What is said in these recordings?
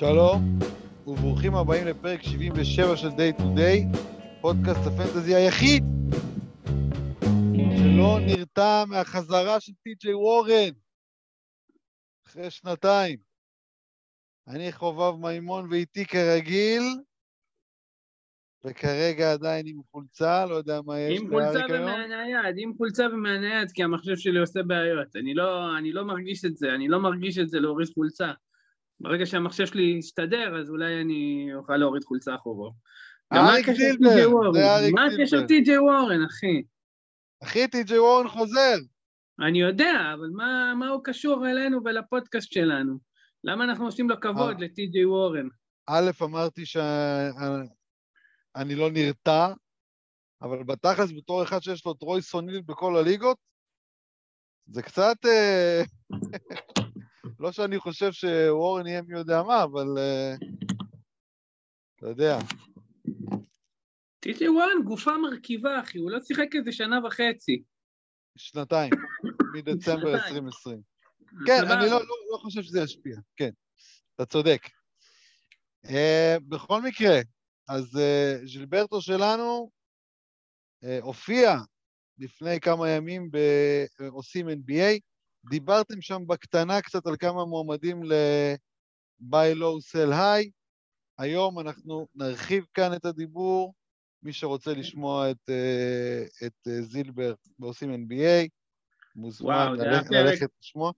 שלום, וברוכים הבאים לפרק 77 של Day to Day, פודקאסט הפנטזי היחיד שלא נרתע מהחזרה של טי.ג'יי וורן אחרי שנתיים. אני חובב מימון ואיתי כרגיל, וכרגע עדיין עם חולצה, לא יודע מה יש. עם חולצה ומענייד, כי המחשב שלי עושה בעיות. אני לא מרגיש את זה, להוריד חולצה. ברגע שהמחשב שלי ישתדר, אז אולי אני אוכל להוריד חולצה אחורה. מה קשור טי.ג'יי וורן, אחי? אחי, טי.ג'יי וורן חוזר. אני יודע, אבל מה הוא קשור אלינו ולפודקאסט שלנו? למה אנחנו עושים לו כבוד לטי.ג'יי וורן? א', אמרתי שאני לא נרתע, אבל בתכלס בתור אחד שיש לו טרוי סוניל בכל הליגות, זה קצת... לא שאני חושב שוורן יהיה מי יודע מה, אבל אתה יודע. טי.ג'יי וורן גופה מרכיבה, אחי, הוא לא שיחק איזה שנה וחצי. שנתיים, מדצמבר 2020. כן, אני לא חושב שזה ישפיע, כן, אתה צודק. בכל מקרה, אז ז'ילברטו שלנו הופיע לפני כמה ימים בעושים NBA, דיברתם שם בקטנה קצת על כמה מועמדים ל-Buy Low Sell High, היום אנחנו נרחיב כאן את הדיבור, מי שרוצה לשמוע את זילבר בעושים NBA, מוזמן ללכת לשמוע.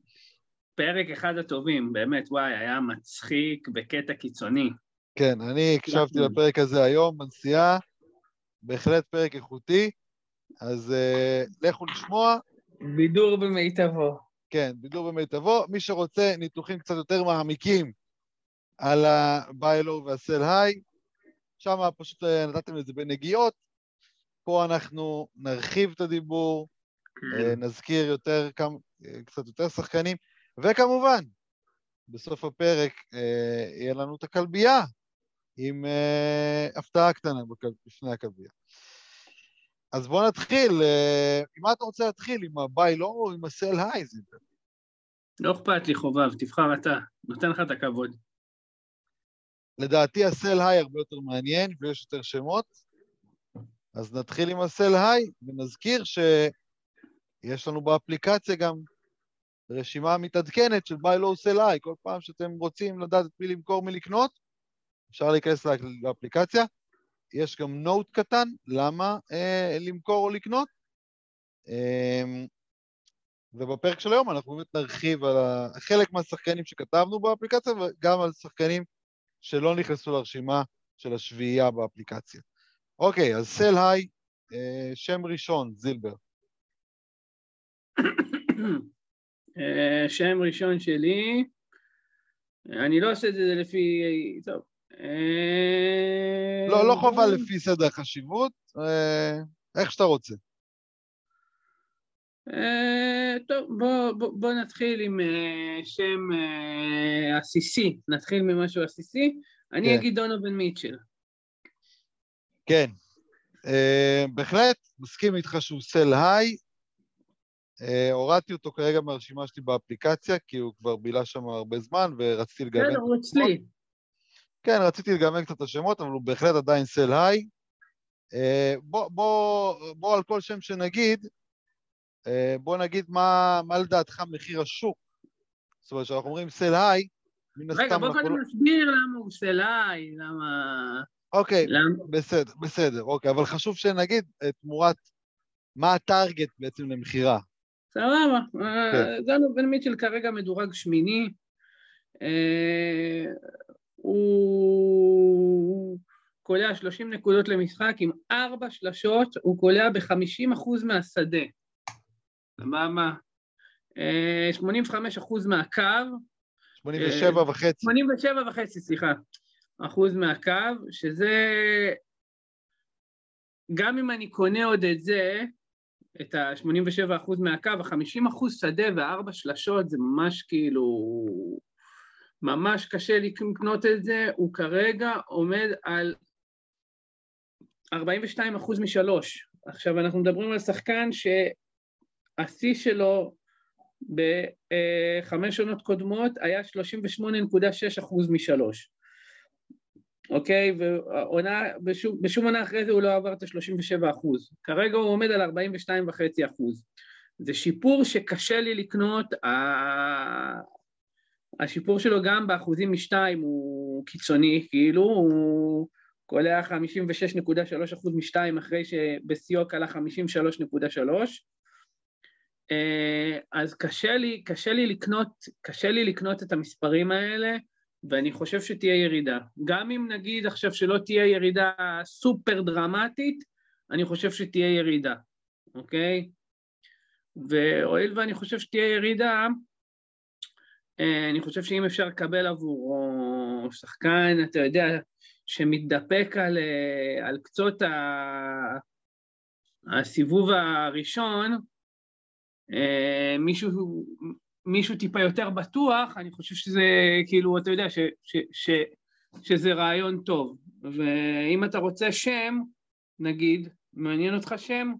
פרק אחד הטובים, באמת, וואי, היה מצחיק בקטע קיצוני. כן, אני הקשבתי לפרק הזה היום בנסיעה, בהחלט פרק איכותי, אז לכו לשמוע. בידור במיטבו. כן, בידור במיטבו. מי שרוצה ניתוחים קצת יותר מעמיקים על ה-Buy Low וה-Sell High, שם פשוט נתתם את זה בנגיעות, פה אנחנו נרחיב את הדיבור, נזכיר יותר, קצת יותר שחקנים, וכמובן, בסוף הפרק יהיה לנו את הכלבייה, עם הפתעה קטנה בפני הכלבייה. אז בואו נתחיל, עם מה אתה רוצה להתחיל, עם ה-Buy Low או עם ה-Sell High? לא אכפת לי חובב, תבחר אתה, נותן לך את הכבוד. לדעתי ה-Sell High הרבה יותר מעניין ויש יותר שמות, אז נתחיל עם ה-Sell High ונזכיר שיש לנו באפליקציה גם רשימה מתעדכנת של Buy Low Sell High, כל פעם שאתם רוצים לדעת את מי למכור מי לקנות, אפשר להיכנס לאפליקציה, יש גם נוט קטן, למה למכור או לקנות, ובפרק של היום אנחנו באמת נרחיב על חלק מהשחקנים שכתבנו באפליקציה, וגם על שחקנים שלא נכנסו לרשימה של השביעייה באפליקציה. אוקיי, אז Sell High, שם ראשון, זילבר. שם ראשון שלי, אני לא עושה את זה לפי... טוב. לא חובה לפי סדר חשיבות, איך שאתה רוצה. טוב, בוא נתחיל עם שם הסיסי, נתחיל ממשהו הסיסי, אני אגיד דונוון מיטשל. כן, בהחלט, מסכים איתך שהוא Sell High, הורדתי אותו כרגע מהרשימה שלי באפליקציה, כי הוא כבר בילה שם הרבה זמן, ורציתי לגמרי... כן, הוא אצלי. כן, רציתי לגמרי קצת את השמות, אבל הוא בהחלט עדיין Sell High. בוא על כל שם שנגיד, בוא נגיד מה לדעתך מחיר השוק. זאת אומרת, שאנחנו אומרים Sell High, רגע, בוא קודם נסביר למה הוא Sell High, למה... אוקיי, בסדר, אוקיי, אבל חשוב שנגיד תמורת מה הטארגט בעצם למחירה. סבבה, דונוון מיטשל כרגע מדורג שמיני, הוא קולע 30 נקודות למשחק עם 4 שלשות, הוא קולע ב-50% מהשדה. למה? 85% מהקו. 87.5% מהקו, שזה, גם אם אני קונה עוד את זה, את ה-87% מהקו, ה-50% שדה ו4 שלשות, זה ממש כאילו... ממש קשה לקנות את זה, הוא כרגע עומד על 42% משלוש. עכשיו אנחנו מדברים על שחקן שהשיא שלו בחמש שנות קודמות היה 38.6% משלוש. אוקיי, ועונה, בשום עונה אחרי זה הוא לא עבר את ה-37%. כרגע הוא עומד על 42.5%. זה שיפור שקשה לי לקנות, השיפור שלו גם באחוזים משתיים הוא קיצוני, כאילו הוא קולע 56.3% משתיים אחרי שבסיוק קלע 53.3%. אז קשה לי לקנות את המספרים האלה, ואני חושב שתהיה ירידה. גם אם נגיד עכשיו שלא תהיה ירידה סופר דרמטית, אני חושב שתהיה ירידה, אוקיי? ואוהל ואני חושב שתהיה ירידה, אני חושב שאם אפשר לקבל עבור שחקן, אתה יודע, שמתדפק על קצות הסיבוב הראשון, מישהו טיפה יותר בטוח, אני חושב שזה, כאילו, אתה יודע, שזה רעיון טוב. ואם אתה רוצה שם, נגיד, מעניין אותך שם?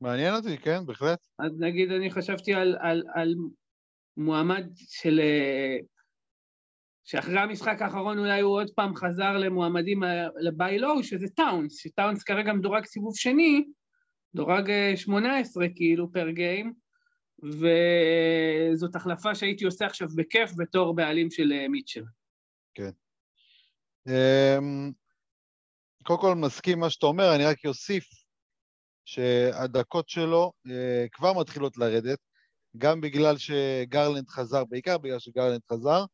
מעניין אותי, כן, בהחלט. אז נגיד, אני חשבתי על מועמד שאחרי המשחק האחרון אולי הוא עוד פעם חזר למועמדים לביי לואו, שזה טאונס, שטאונס כרגע מדורג סיבוב שני, דורג 18 כאילו פר גיים, וזאת החלפה שהייתי עושה עכשיו בכיף בתור בעלים של מיטשל. כן. קודם כל מסכים מה שאתה אומר, אני רק יוסיף שהדקות שלו כבר מתחילות לרדת, גם בגלל שגרלנד חזר, בעיקר בגלל שגרלנד חזר,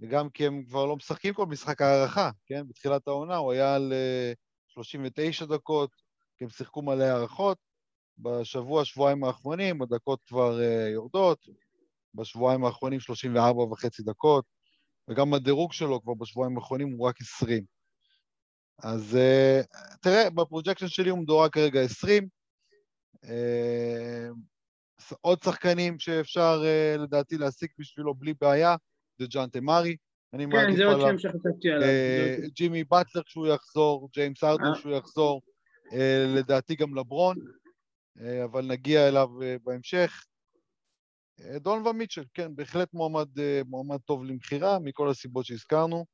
וגם כי הם כבר לא משחקים כל משחק הערכה, כן? בתחילת העונה הוא היה על 39 דקות, כי הם שיחקו מלא הערכות, בשבוע, שבועיים האחרונים, הדקות כבר יורדות, בשבועיים האחרונים 34.5 דקות, וגם הדירוג שלו כבר בשבועיים האחרונים הוא רק 20. אז תראה, בפרוג'קשן שלי הוא מדורג כרגע 20, עוד שחקנים שאפשר לדעתי להסיק בשבילו בלי בעיה, זה ג'אנטה מארי, אני מעדיף עליו, ג'ימי באטלר כשהוא יחזור, ג'יימס ארדן כשהוא יחזור, לדעתי גם לברון, אבל נגיע אליו בהמשך. דונוון מיטשל, כן, בהחלט מועמד טוב למחירה, מכל הסיבות שהזכרנו.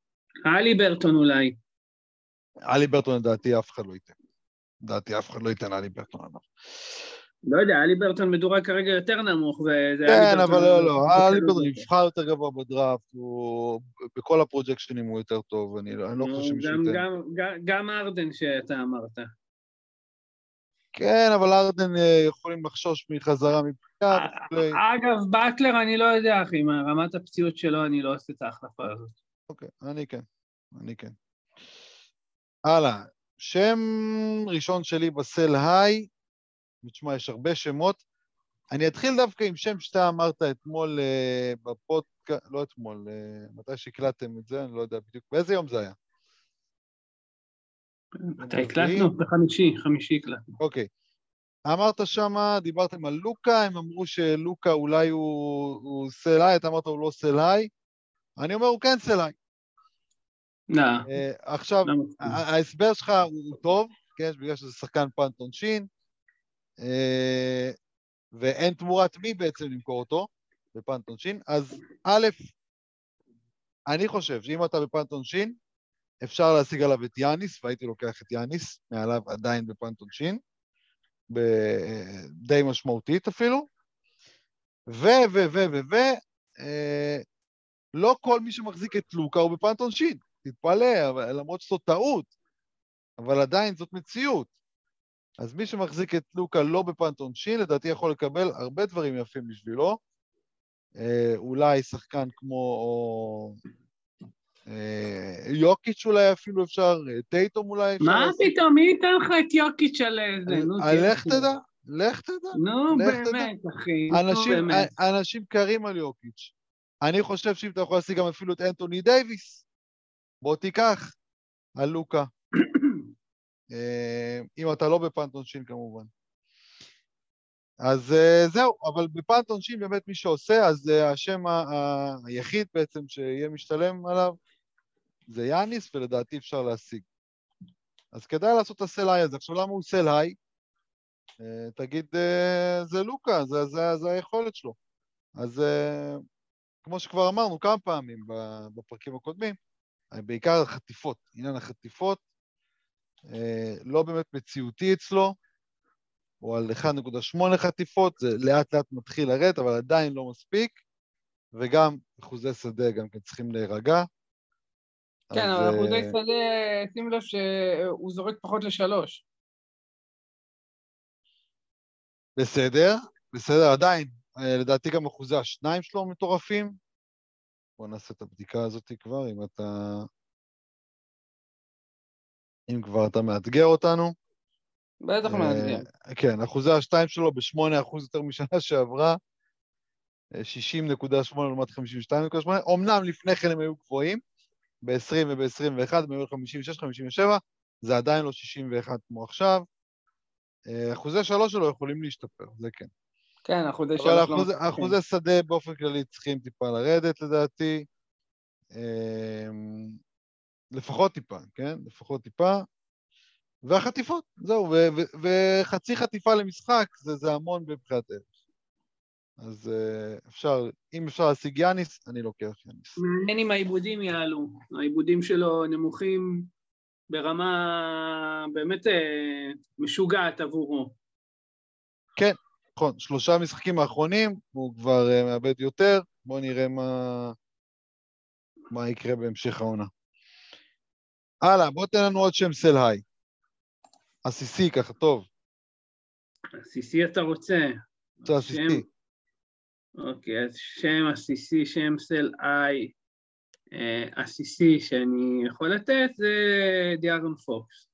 אלי ברטון אולי. אלי ברטון, לדעתי, אף אחד לא ייתן. לדעתי, אף אחד לא ייתן אלי ברטון עליו. לא יודע, אלי ברטון מדורג כרגע יותר נמוך, כן, אבל לא, אלי ברטון נבחר יותר גבוה בדראפט, בכל הפרוג'קשנים הוא יותר טוב, אני לא חושב שייתן. גם ארדן שאתה אמרת. כן, אבל ארדן יכולים לחשוש מחזרה מפקד. אגב, באטלר אני לא יודע, אחי, מה רמת הפציעות שלו, אני לא עושה את ההחלפה הזאת. אוקיי, אני כן. הלאה, שם ראשון שלי בסל היי, ותשמע, יש הרבה שמות. אני אתחיל דווקא עם שם שאתה אמרת אתמול בפודקאסט, לא אתמול, מתי שהקלטתם את זה, אני לא יודע בדיוק, באיזה יום זה היה? אתה הקלטנו? בחמישי הקלטנו. אוקיי. אמרת שמה, דיברתם על לוקה, הם אמרו שלוקה אולי הוא סלאי, אתה אמרת הוא לא סלאי, אני אומר הוא כן סלאי. נא. עכשיו, ההסבר שלך הוא טוב, כן, בגלל שזה שחקן פנטון שין, ואין תמורת מי בעצם למכור אותו בפנטון שין, אז א', אני חושב שאם אתה בפנטון שין, אפשר להשיג עליו את יאניס, והייתי לוקח את יאניס, מעליו עדיין בפנטון שין, די משמעותית אפילו, לא כל מי שמחזיק את לוקה הוא בפנטון שין, תתפלא, למרות שזאת טעות, אבל עדיין זאת מציאות, אז מי שמחזיק את לוקה לא בפנטון שין, לדעתי יכול לקבל הרבה דברים יפים בשבילו, אולי שחקן כמו... יוקיץ' אולי אפילו אפשר, טייטום אולי... מה פתאום, מי ייתן לך את יוקיץ' על איזה? לך תדע. נו, באמת, אחי. אנשים קרים על יוקיץ'. אני חושב שאם אתה יכול להשיג גם אפילו את אנטוני דייביס, בוא תיקח על לוקה. אם אתה לא בפנטון שין כמובן. אז זהו, אבל בפנטון שין באמת מי שעושה, אז השם היחיד בעצם שיהיה משתלם עליו, זה יאניס, ולדעתי אפשר להשיג. אז כדאי לעשות את הסל-היי הזה. עכשיו למה הוא סל-היי? תגיד, זה לוקה, זה היכולת שלו. אז כמו שכבר אמרנו כמה פעמים בפרקים הקודמים, בעיקר החטיפות, עניין החטיפות, לא באמת מציאותי אצלו, הוא על 1.8 חטיפות, זה לאט לאט מתחיל לרדת, אבל עדיין לא מספיק, וגם אחוזי שדה גם כן צריכים להירגע. כן, אבל אחוזי שדה, שים לב שהוא זורק פחות לשלוש. בסדר, בסדר, עדיין. לדעתי גם אחוזי השניים שלו מטורפים. בואו נעשה את הבדיקה הזאת כבר, אם כבר אתה מאתגר אותנו. בטח מאתגר. כן, אחוזי השתיים שלו ב8% יותר משנה שעברה, 60.8 לעומת 52.8, אמנם לפני כן הם היו גבוהים, ב-20 וב-21, ב-56, 57, זה עדיין לא 61 כמו עכשיו. אחוזי שלוש שלו יכולים להשתפר, זה כן. כן, אחוזי שלוש. אבל אחוזי שדה באופן כללי צריכים טיפה לרדת לדעתי, לפחות טיפה, כן? לפחות טיפה. והחטיפות, זהו, וחצי חטיפה למשחק, זה המון בבחינת ערך. אז אפשר, אם אפשר להשיג יאניס, אני לוקח יאניס. מעניין אם העיבודים יעלו, העיבודים שלו נמוכים ברמה באמת משוגעת עבורו. כן, נכון, 3 משחקים האחרונים, הוא כבר מאבד יותר, בואו נראה מה יקרה בהמשך העונה. הלאה, בואו תן לנו עוד שם סל היי. הסיסי, ככה טוב. הסיסי אתה רוצה. זה הסיסי. אוקיי, אז שם הסיסי, שם סל איי. הסיסי שאני יכול לתת זה דיארון פוקס.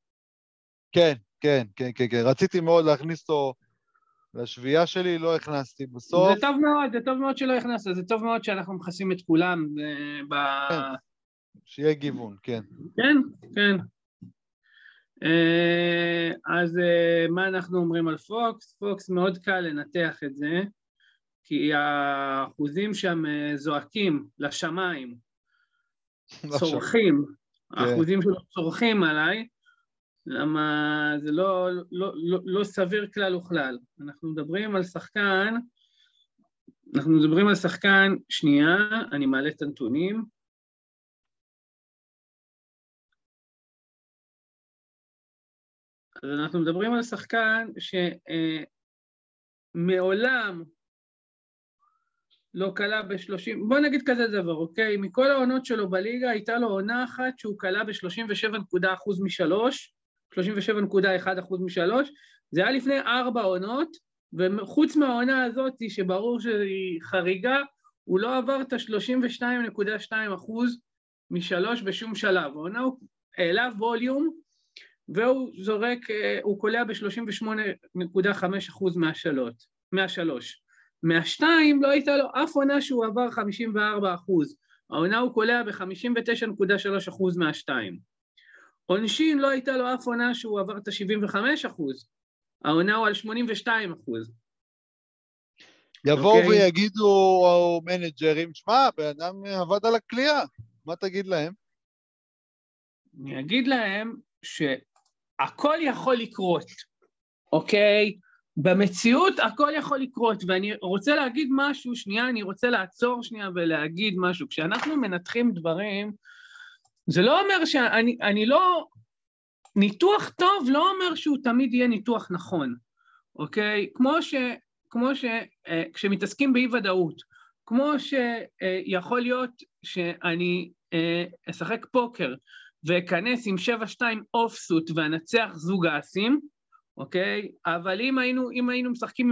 כן, כן, כן, כן. רציתי מאוד להכניס אותו לשביעה שלי, לא הכנסתי בסוף. זה טוב מאוד, זה טוב מאוד שלא הכנסתי. זה טוב מאוד שאנחנו מכסים את כולם. שיהיה גיוון, כן. כן, כן. אז מה אנחנו אומרים על פוקס? פוקס מאוד קל לנתח את זה, כי האחוזים שם זועקים לשמיים, צורכים, האחוזים שלו צורכים עליי, למה זה לא סביר כלל וכלל. אנחנו מדברים על שחקן, שנייה, אני מעלה את הנתונים, אז אנחנו מדברים על שחקן שמעולם לא קלה ב-30, בוא נגיד כזה דבר, אוקיי? מכל העונות שלו בליגה הייתה לו עונה אחת שהוא קלה ב-37.1% משלוש, 37.1% משלוש, זה היה לפני 4 עונות, וחוץ מהעונה הזאת שברור שהיא חריגה, הוא לא עבר את ה-32.2% משלוש בשום שלב, העונה הוא העלה ווליום, והוא זורק, הוא קולע ב-38.5% מהשלוש. מהשתיים לא הייתה לו אף עונה שהוא עבר 54%. העונה הוא קולע ב-59.3% מהשתיים. עונשין לא הייתה לו אף עונה שהוא עבר את ה-75%. העונה הוא על 82%. יבואו ויגידו מנג'רים, שמע, באדם עבד על הקליעה. מה תגיד להם? אני אגיד להם ש... הכל יכול לקרות, אוקיי? במציאות הכל יכול לקרות, ואני רוצה להגיד משהו, שנייה, אני רוצה לעצור שנייה ולהגיד משהו. כשאנחנו מנתחים דברים, זה לא אומר שאני לא... ניתוח טוב לא אומר שהוא תמיד יהיה ניתוח נכון, אוקיי? כמו ש... כשמתעסקים באי ודאות, כמו שיכול להיות שאני אשחק פוקר, וכנס עם 7-2 אופסוט והנצח זוג האסים, אוקיי? אבל אם היינו משחקים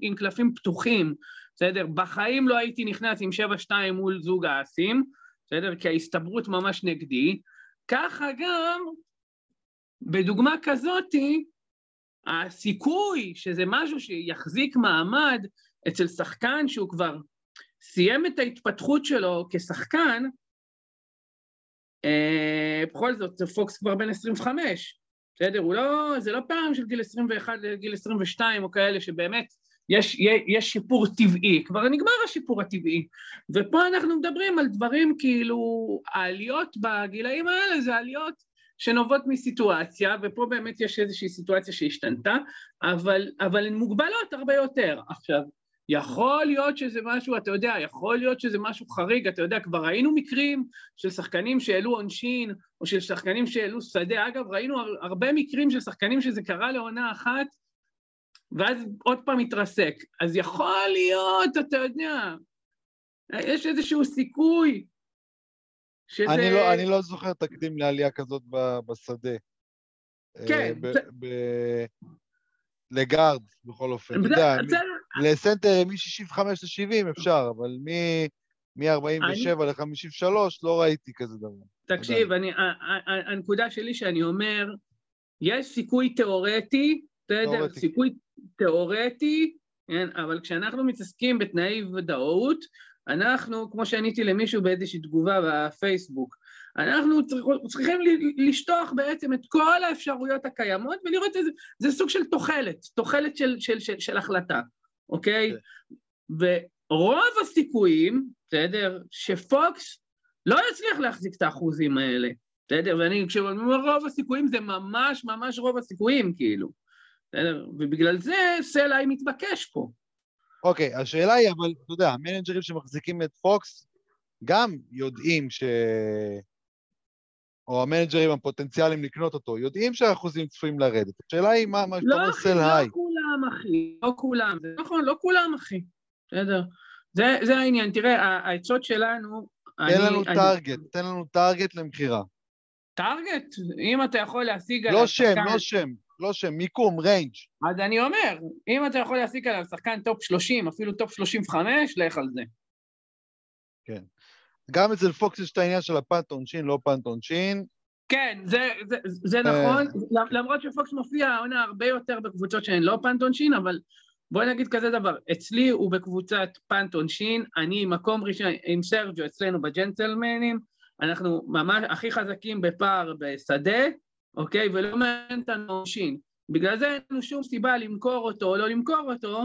עם קלפים פתוחים, בסדר? בחיים לא הייתי נכנס עם 7-2 מול זוג האסים, בסדר? כי ההסתברות ממש נגדי. ככה גם, בדוגמה כזאת, הסיכוי שזה משהו שיחזיק מעמד אצל שחקן שהוא כבר סיים את ההתפתחות שלו כשחקן, בכל זאת, פוקס כבר בין 25, בסדר? זה לא פעם של גיל 21 לגיל 22 או כאלה שבאמת יש שיפור טבעי, כבר נגמר השיפור הטבעי, ופה אנחנו מדברים על דברים כאילו, העליות בגילאים האלה זה העליות שנובעות מסיטואציה, ופה באמת יש איזושהי סיטואציה שהשתנתה, אבל הן מוגבלות הרבה יותר. עכשיו, יכול להיות שזה משהו, אתה יודע, יכול להיות שזה משהו חריג, אתה יודע, כבר ראינו מקרים של שחקנים שאלו עונשין, או של שחקנים שאלו שדה, אגב, ראינו הרבה מקרים של שחקנים שזה קרה לעונה אחת, ואז עוד פעם התרסק, אז יכול להיות, אתה יודע, יש איזשהו סיכוי, שזה... אני לא זוכר תקדים לעלייה כזאת בשדה. כן. לגארד, בכל אופן. לסנטר, מ-65-70 אפשר, אבל מ-47 ל-53 לא ראיתי כזה דבר. תקשיב, הנקודה שלי שאני אומר, יש סיכוי תיאורטי, סיכוי תיאורטי, אבל כשאנחנו מתעסקים בתנאי ודאות, אנחנו, כמו שעניתי למישהו באיזושהי תגובה בפייסבוק, אנחנו צריכים לשטוח בעצם את כל האפשרויות הקיימות, ולראות איזה, זה סוג של תוחלת של החלטה, אוקיי? ורוב הסיכויים, בסדר, שפוקס לא יצליח להחזיק את האחוזים האלה, בסדר? ואני אומר רוב הסיכויים, זה ממש ממש רוב הסיכויים, כאילו, בסדר? ובגלל זה סלע היא מתבקש פה. אוקיי, השאלה היא, אבל אתה יודע, המנג'רים שמחזיקים את פוקס, גם יודעים ש... או המנג'רים הפוטנציאליים לקנות אותו, יודעים שהאחוזים צפויים לרדת. השאלה היא מה שאתה עושה להי. לא כולם, אחי, לא כולם. זה נכון, לא כולם, אחי. בסדר. זה העניין. תראה, העצות שלנו... תן לנו טארגט למכירה. טארגט? אם אתה יכול להשיג... לא שם, מיקום, ריינג'. אז אני אומר, אם אתה יכול להשיג עליו שחקן טופ 30, אפילו טופ 35, לך על זה. כן. גם אצל פוקס יש את העניין של הפנטונצ'ין, לא פנטונצ'ין. כן, זה נכון, למרות שפוקס מופיע העונה הרבה יותר בקבוצות שהן לא פנטונצ'ין, אבל בואי נגיד כזה דבר, אצלי הוא בקבוצת פנטונצ'ין, אני מקום ראשון עם סרג'ו אצלנו בג'נטלמנים, אנחנו ממש הכי חזקים בפער בשדה, אוקיי, ולא מעניין את הנושין. בגלל זה אין לנו שום סיבה למכור אותו או לא למכור אותו,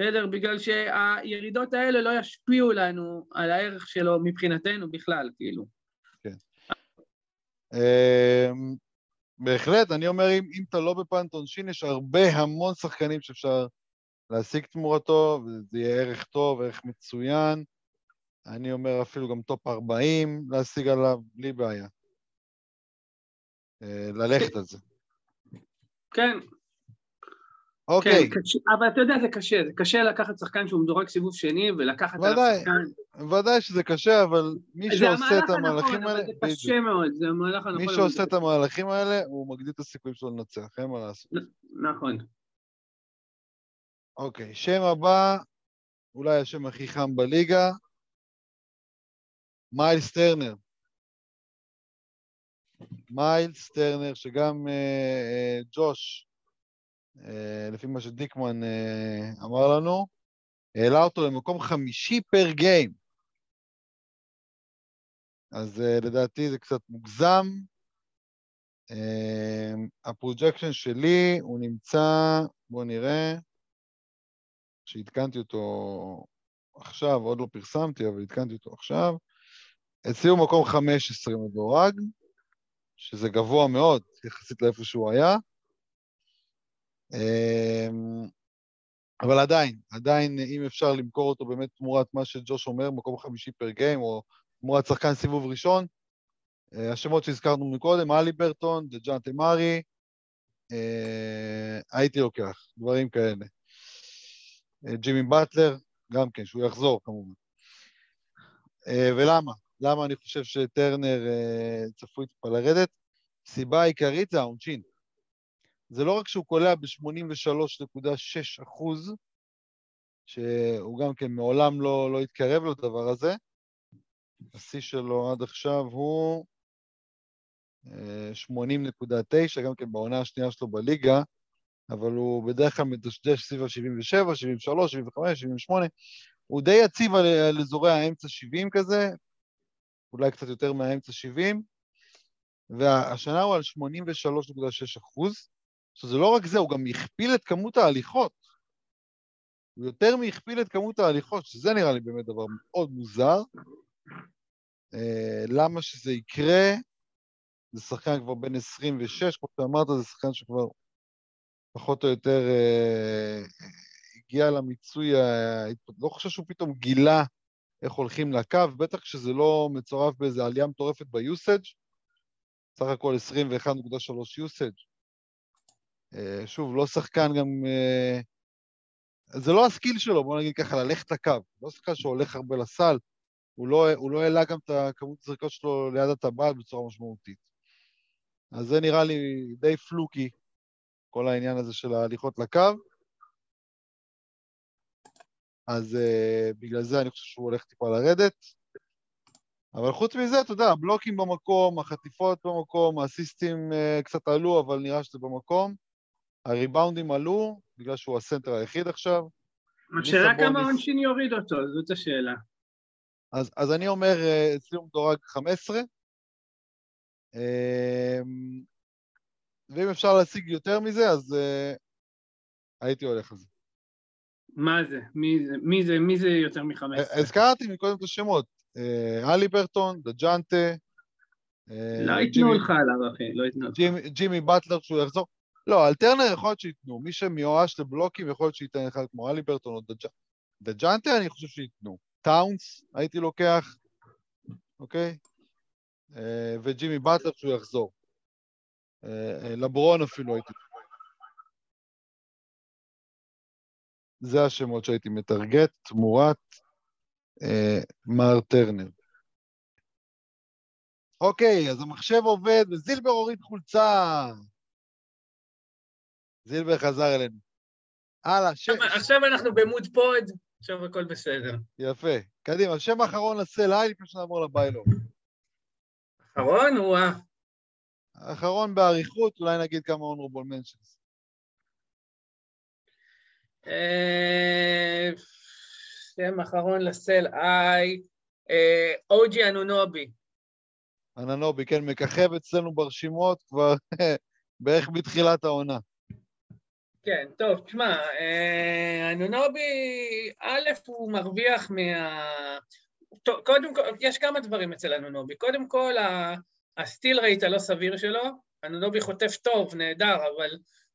בסדר, בגלל שהירידות האלה לא ישפיעו לנו על הערך שלו מבחינתנו בכלל, כאילו. כן. בהחלט, אני אומר, אם אתה לא בפנטונשין, יש הרבה המון שחקנים שאפשר להשיג תמורתו, וזה יהיה ערך טוב, ערך מצוין. אני אומר אפילו גם טופ 40 להשיג עליו, בלי בעיה. ללכת על זה. כן. אוקיי. אבל אתה יודע, זה קשה. זה קשה לקחת שחקן שהוא מדורג סיבוב שני, ולקחת עליו שחקן. ודאי שזה קשה, אבל מי שעושה את המהלכים האלה... זה קשה מאוד, זה המהלך הנכון. מי שעושה את המהלכים האלה, הוא מגדיל את הסיכויים שלו לנצח, אין מה לעשות. נכון. אוקיי, שם הבא, אולי השם הכי חם בליגה, מיילס טרנר. מיילס טרנר, שגם ג'וש, לפי מה שדיקמן אמר לנו, העלה אותו למקום 5 פר גיים. אז לדעתי זה קצת מוגזם. הפרוג'קשן שלי, הוא נמצא, בואו נראה, שהתקנתי אותו עכשיו, עוד לא פרסמתי, אבל התקנתי אותו עכשיו, אצלי הוא מקום 15 מדורג, שזה גבוה מאוד, יחסית לאיפה שהוא היה, אבל עדיין אם אפשר למכור אותו באמת תמורת מה שג'וש אומר, מקום 5 פר גיים, או תמורת שחקן סיבוב ראשון, השמות שהזכרנו מקודם, אלי ברטון, דג'אנטה מארי, הייתי לוקח, דברים כאלה. ג'ימי בטלר, גם כן, שהוא יחזור כמובן. ולמה? למה אני חושב שטרנר צפוי טיפה לרדת? סיבה העיקרית זה העונשין. זה לא רק שהוא קולע ב-83.6%, שהוא גם כן מעולם לא התקרב לו לדבר הזה. השיא שלו עד עכשיו הוא 80.9, גם כן בעונה השנייה שלו בליגה, אבל הוא בדרך כלל מדשדש סביב ה-77, 73, 75, 78. הוא די יציב על אזורי האמצע 70 כזה, אולי קצת יותר מהאמצע 70, והשנה הוא על 83.6%, שזה לא רק זה, הוא גם הכפיל את כמות ההליכות. הוא יותר מהכפיל את כמות ההליכות, שזה נראה לי באמת דבר מאוד מוזר. למה שזה יקרה? זה שחקן כבר בין 26, כמו שאמרת, זה שחקן שכבר פחות או יותר הגיע למיצוי, לא חושב שהוא פתאום גילה איך הולכים לקו, בטח כשזה לא מצורף באיזה עלייה מטורפת ביוסאג', סך הכל 21.3 יוסאג'. שוב, לא שחקן גם, זה לא הסקיל שלו, בוא נגיד ככה, ללכת לקו, לא שחקן שהולך הרבה לסל, הוא לא העלה גם את הכמות הזריקות שלו ליד הטבעת בצורה משמעותית. אז זה נראה לי די פלוקי, כל העניין הזה של ההליכות לקו. אז בגלל זה אני חושב שהוא הולך טיפה לרדת. אבל חוץ מזה, אתה יודע, הבלוקים במקום, החטיפות במקום, האסיסטים קצת עלו, אבל נראה שזה במקום. הריבאונדים עלו, בגלל שהוא הסנטר היחיד עכשיו. השאלה כמה עונשין יוריד אותו, זאת השאלה. אז אני אומר, אצלי הוא מדורג 15. ואם אפשר להשיג יותר מזה, אז הייתי הולך על זה. מה זה? מי זה יותר מ-15? הזכרתי מקודם את השמות. אלי ברטון, דג'נטה. לא ייתנו לך עליו, אחי. לא ייתנו לך. ג'ימי בטלר שהוא יחזור. לא, על טרנר יכול להיות שייתנו. מי שמיואש לבלוקים יכול להיות שייתן אחד כמו אלי ברטון או דג'נטה, אני חושב שייתנו. טאונס הייתי לוקח, אוקיי? וג'ימי בטלר שהוא יחזור. לברון אפילו הייתי. זה השמות שהייתי מתרגט, תמורת מר טרנר. אוקיי, אז המחשב עובד, וזילבר הוריד חולצה. זילבר חזר אלינו. הלאה, עכשיו אנחנו במוד פוד, עכשיו הכל בסדר. יפה, קדימה, שם האחרון לסל היי, לפני שנעבור לביילו. אחרון הוא האחרון בעריכות, אולי נגיד כמה honorable mentions. שם אחרון לסל איי, אוג'י אנונובי. אנונובי, כן, מככב אצלנו ברשימות כבר בערך בתחילת העונה. כן, טוב, תשמע, אנונובי, א' הוא מרוויח קודם כל, יש כמה דברים אצל אנונובי, קודם כל הסטיל רייט הלא סביר שלו, אנונובי חוטף טוב, נהדר, אבל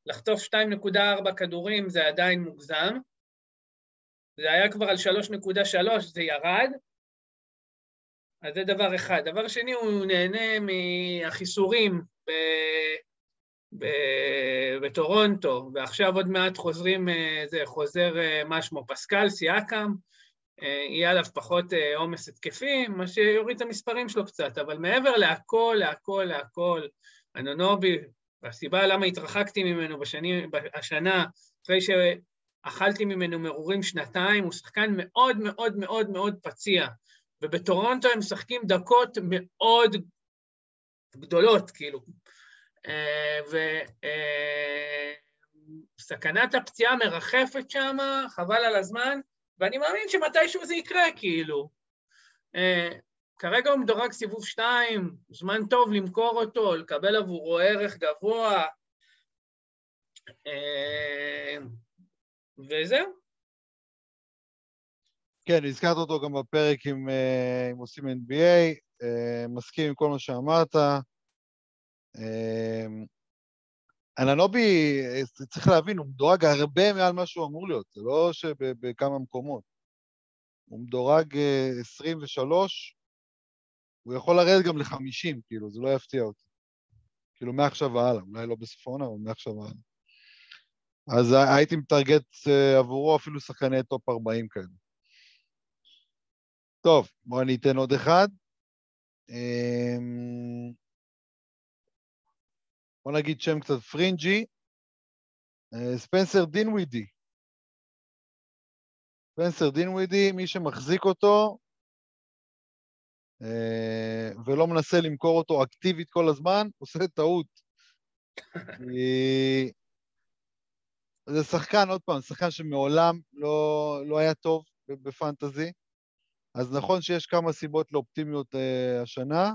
לחטוף 2.4 כדורים זה עדיין מוגזם, זה היה כבר על 3.3, זה ירד, אז זה דבר אחד. דבר שני, הוא נהנה מהחיסורים בטורונטו, ועכשיו עוד מעט חוזרים, זה חוזר משמו פסקל, סיאקם, יהיה עליו פחות עומס התקפי, מה שיוריד את המספרים שלו קצת, אבל מעבר להכל, אנונובי, והסיבה למה התרחקתי ממנו השנה, אחרי שאכלתי ממנו מרורים שנתיים, הוא שחקן מאוד מאוד מאוד מאוד פציע, ובטורונטו הם שחקים דקות מאוד גדולות, כאילו, וסכנת הפציעה מרחפת שם, חבל על הזמן, ואני מאמין שמתישהו זה יקרה, כאילו. כרגע הוא מדורג סיבוב 2, זמן טוב למכור אותו, לקבל עבורו ערך גבוה, וזהו. כן, הזכרת אותו גם בפרק עם עושים NBA, מסכים עם כל מה שאמרת. אננובי, צריך להבין, הוא מדורג הרבה מעל מה שהוא אמור להיות, זה לא שבכמה מקומות. הוא מדורג 23, הוא יכול לרדת גם ל-50, כאילו, זה לא יפתיע אותי. כאילו, מעכשיו הלאה, אולי לא בספונה, אבל מעכשיו הלאה. אז הייתי מטרגט עבורו אפילו שחקני טופ 40 כאלה. טוב, בואו אני אתן עוד אחד. בואו נגיד שם קצת פרינג'י. ספנסר דינווידי. ספנסר דינווידי, מי שמחזיק אותו, ולא מנסה למכור אותו אקטיבית כל הזמן, עושה טעות. זה שחקן, עוד פעם, שחקן שמעולם לא היה טוב בפנטזי, אז נכון שיש כמה סיבות לאופטימיות השנה,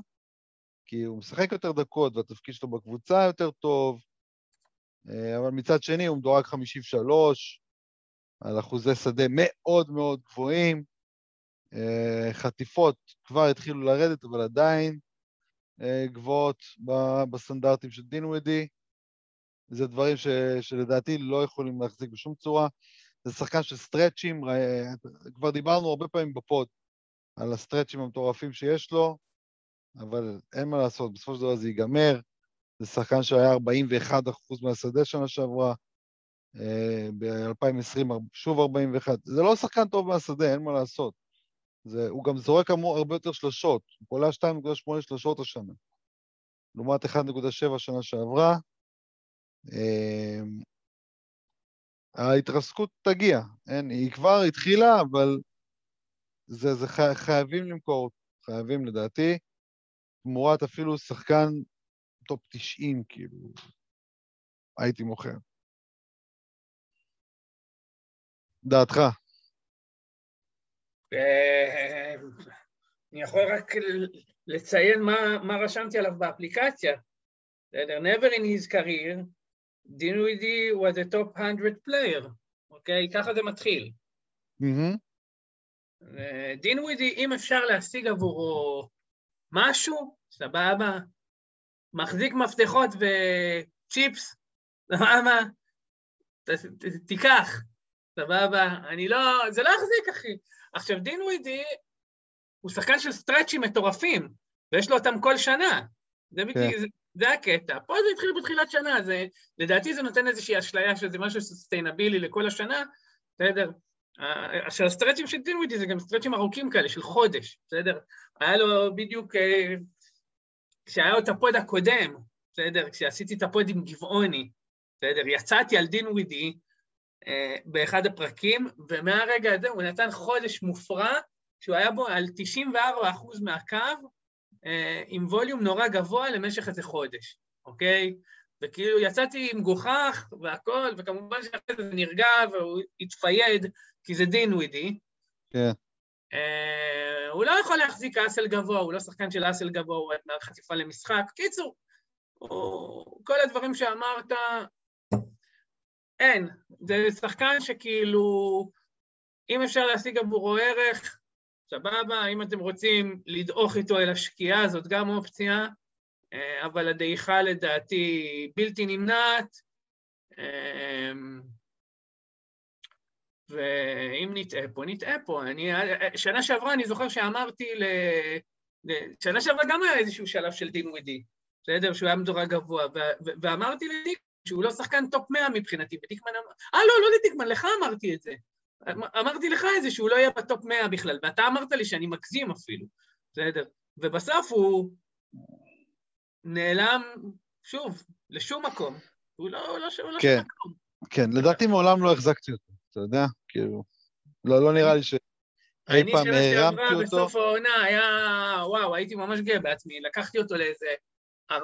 כי הוא משחק יותר דקות, והתפקיד שלו בקבוצה יותר טוב, אבל מצד שני הוא מדורג 53, על אחוזי שדה מאוד מאוד גבוהים, חטיפות כבר התחילו לרדת, אבל עדיין גבוהות בסטנדרטים של דינווידי. זה דברים שלדעתי לא יכולים להחזיק בשום צורה. זה שחקן של סטרצ'ים, כבר דיברנו הרבה פעמים בפוד, על הסטרצ'ים המטורפים שיש לו, אבל אין מה לעשות, בסופו של דבר זה ייגמר, זה שחקן שהיה 41% מהשדה שנה שעברה, ב-2020 שוב 41, זה לא שחקן טוב מהשדה, אין מה לעשות, הוא גם זורק הרבה יותר שלשות, הוא פולה 2.8 שלשות השנה, לעומת 1.7 שנה שעברה, ההתרסקות תגיע, היא כבר התחילה, אבל זה חייבים למכור, חייבים לדעתי, תמורת אפילו שחקן טופ 90, כאילו, הייתי מוכר. דעתך. אני יכול רק לציין מה רשמתי עליו באפליקציה. Never in his career, Dinwiddie was a top 100 player. אוקיי? ככה זה מתחיל. Dinwiddie, אם אפשר להשיג עבורו משהו, סבבה, מחזיק מפתחות וצ'יפס, סבבה, תיקח, סבבה, אני לא, זה לא החזיק, אחי. עכשיו, דינווידי הוא שחקן של סטרצ'ים מטורפים, ויש לו אותם כל שנה. זה הקטע. פה זה התחיל בתחילת שנה, לדעתי זה נותן איזושהי אשליה שזה משהו סוסטיינבילי לכל השנה, בסדר? עכשיו, הסטרצ'ים של דינווידי זה גם סטרצ'ים ארוכים כאלה, של חודש, בסדר? היה לו בדיוק, כשהיה לו את הפוד הקודם, בסדר? כשעשיתי את הפוד עם גבעוני, בסדר? יצאתי על דינווידי, באחד הפרקים, ומהרגע הזה הוא נתן חודש מופרע, שהוא היה בו על 94% מהקו, עם ווליום נורא גבוה למשך איזה חודש, אוקיי? וכאילו יצאתי עם גוחך והכל, וכמובן שאחרי זה נרגע והוא התפייד, כי זה דינווידי. כן. הוא לא יכול להחזיק אסל גבוה, הוא לא שחקן של אסל גבוה, הוא נתן חטיפה למשחק. קיצור, כל הדברים שאמרת, אין, זה שחקן שכאילו, אם אפשר להשיג עבורו ערך, סבבה, אם אתם רוצים לדאוך איתו אל השקיעה, זאת גם אופציה, אבל הדעיכה לדעתי בלתי נמנעת, ואם נטעה פה, נטעה פה. שנה שעברה אני זוכר שאמרתי, שנה שעברה גם היה איזשהו שלב של דינווידי, בסדר, שהוא היה מדורג גבוה, ואמרתי לדיקו, שהוא לא שחקן טופ 100 מבחינתי, ודיקמן אמר, לא לדיקמן, לך אמרתי את זה. אמרתי לך את זה שהוא לא יהיה בטופ 100 בכלל, ואתה אמרת לי שאני מגזים אפילו, בסדר? ובסוף הוא נעלם, שוב, לשום מקום. הוא לא שום מקום. כן, לדעתי מעולם לא החזקתי אותו, אתה יודע? כאילו, לא נראה לי ש... אני שעברה בסוף העונה היה, וואו, הייתי ממש גאה בעצמי, לקחתי אותו לאיזה 4-5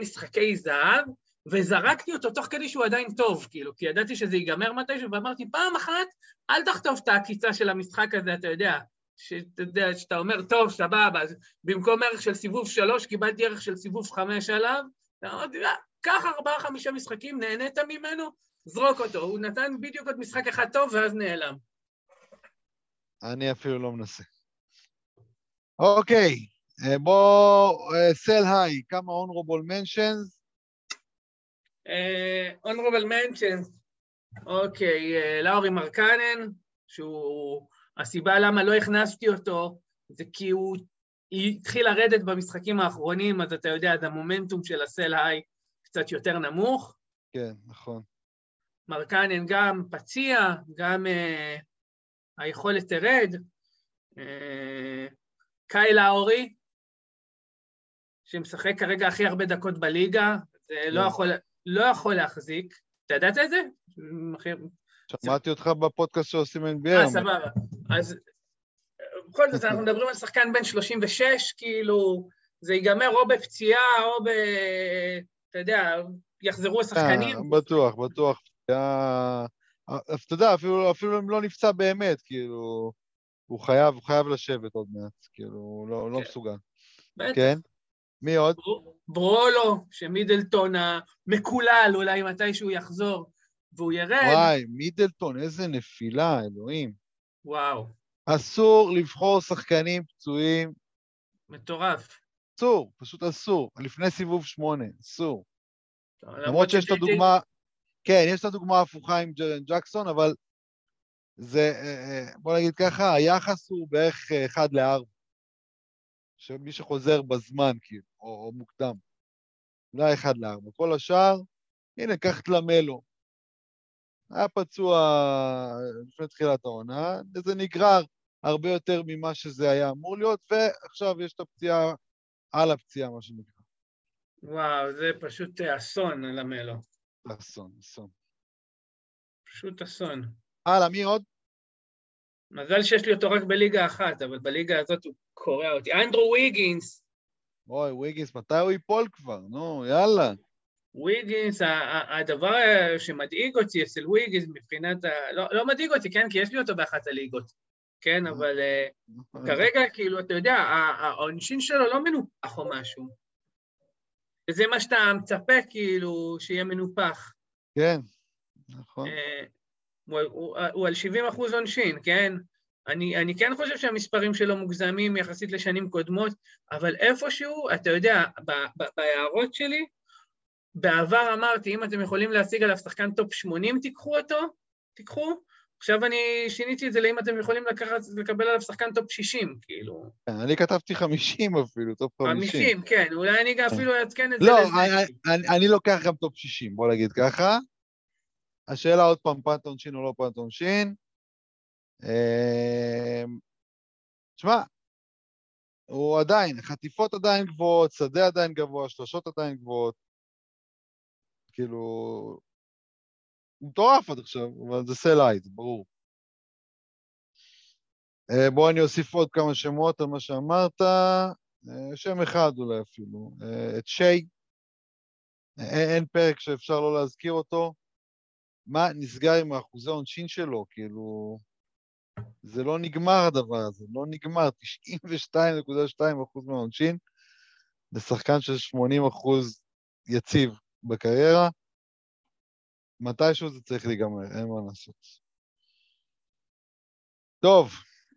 משחקי זהב, וזרקתי אותו תוך כדי שהוא עדיין טוב, כאילו, כי ידעתי שזה ייגמר מתישהו, ואמרתי, פעם אחת, אל תחטוף את העקיצה של המשחק הזה, אתה יודע, שאתה אומר, טוב, סבבה, אז במקום ערך של סיבוב 3, קיבלתי ערך של סיבוב 5 עליו, ואמרתי, קח 4-5 משחקים, נהנית ממנו, זרוק אותו, הוא נתן בדיוק עוד משחק אחד טוב, ואז נעלם. אני אפילו לא מנסה. אוקיי, בואו, sell high, כמה honorable mentions, honorable mentions, אוקיי, לאורי מרקנן, שהוא, הסיבה למה לא הכנסתי אותו, זה כי הוא התחיל לרדת במשחקים האחרונים, אז אתה יודע, אז המומנטום של הסל-היי קצת יותר נמוך. כן, נכון. מרקנן גם פציע, גם היכולת תרד. קאי לאורי, שמשחק כרגע הכי הרבה דקות בליגה, זה לא יכול להחזיק. אתה יודעת את זה? שמעתי אותך בפודקאסט שעושים NBA. סבבה. אז בכל זאת אנחנו מדברים על שחקן בן 36, כאילו זה ייגמר או בפציעה או ב... אתה יודע, יחזרו השחקנים. בטוח. אתה יודע, אפילו אם לא נפצע באמת, כאילו, הוא חייב לשבת עוד מעט, כאילו, הוא לא מסוגל. כן? מי עוד? ברולו, שמידלטון המקולל, אולי מתי שהוא יחזור, והוא ירד. וואי, מידלטון, איזה נפילה, אלוהים. וואו. אסור לבחור שחקנים פצועים. מטורף. אסור, פשוט אסור. לפני סיבוב 8, אסור. למרות שיש את הדוגמה, כן, יש את הדוגמה הפוכה עם ג'קסון, אבל זה, בוא נגיד ככה, היחס הוא בערך 1-4, שמי שחוזר בזמן, כאילו, או מוקדם, אולי 1-4, כל השאר, הנה, קח תלמלו, היה פצוע לפני תחילת העונה, זה נגרר הרבה יותר ממה שזה היה אמור להיות, ועכשיו יש את הפציעה על הפציעה, מה שנקרא. וואו, זה פשוט אסון על המלו. אסון, אסון. פשוט אסון. הלאה, מי עוד? מזל שיש לי אותו רק בליגה אחת, אבל בליגה הזאת הוא קורא אותי. אנדרו ויגינס. אוי, ויגינס, מתי הוא ייפול כבר? נו, יאללה. ויגינס, הדבר שמדאיג אותי אצל ויגינס מבחינת לא מדאיג אותי, כן? כי יש לי אותו באחת הליגות. כן, אבל כרגע, כאילו, אתה יודע, העונשין שלו לא מנופח או משהו. וזה מה שאתה מצפה, כאילו, שיהיה מנופח. כן, נכון. הוא על 70% עונשין, כן? אני כן חושב שהמספרים שלו מוגזמים יחסית לשנים קודמות, אבל איפשהו, אתה יודע, בהערות שלי, בעבר אמרתי, אם אתם יכולים להשיג עליו שחקן טופ 80, תיקחו אותו, תיקחו. עכשיו אני שיניתי את זה לאם אתם יכולים לקבל עליו שחקן טופ 60, כאילו. אני כתבתי 50 אפילו, טופ 50. 50, כן, אולי אני גם אפילו אעדכן את זה. לא, אני לוקח גם טופ 60, בוא נגיד ככה. השאלה עוד פעם, פנטון שין או לא פנטון שין. תשמע, הוא עדיין, חטיפות עדיין גבוהות, שדה עדיין גבוה, שלושות עדיין גבוהות. כאילו, הוא מטורף עד עכשיו, אבל זה סלייט, ברור. בואו אני אוסיף עוד כמה שמות על מה שאמרת. שם אחד אולי אפילו, את שי. אין פרק שאפשר לא להזכיר אותו. מה נסגר עם האחוזי עונשין שלו, כאילו, זה לא נגמר הדבר הזה, לא נגמר, 92.2% מהעונשין, לשחקן של 80% יציב בקריירה, מתישהו זה צריך להיגמר, אין מה לעשות. טוב,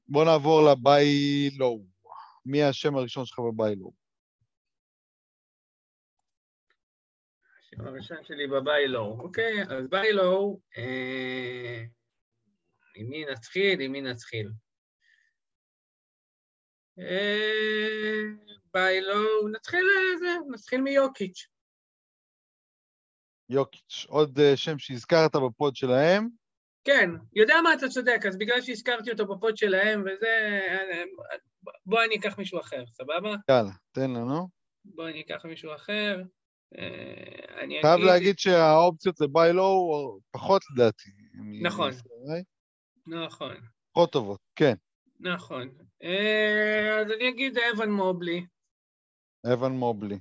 בוא נעבור לביי לואו, מי השם הראשון שלך בביי לואו? הראשון שלי בביי לואו, אוקיי, אז ביי לואו, עם מי נתחיל, עם מי נתחיל. ביי לואו, נתחיל מיוקיץ'. יוקיץ', עוד שם שהזכרת בפוד שלהם? כן, יודע מה אתה צודק, אז בגלל שהזכרתי אותו בפוד שלהם וזה, בוא אני אקח מישהו אחר, סבבה? יאללה, תן לנו. בוא אני אקח מישהו אחר. חייב להגיד שהאופציות לביי לואו פחות לדעתי. נכון, נכון. פחות טובות, כן. נכון. אז אני אגיד אבן מובלי. אבן מובלי.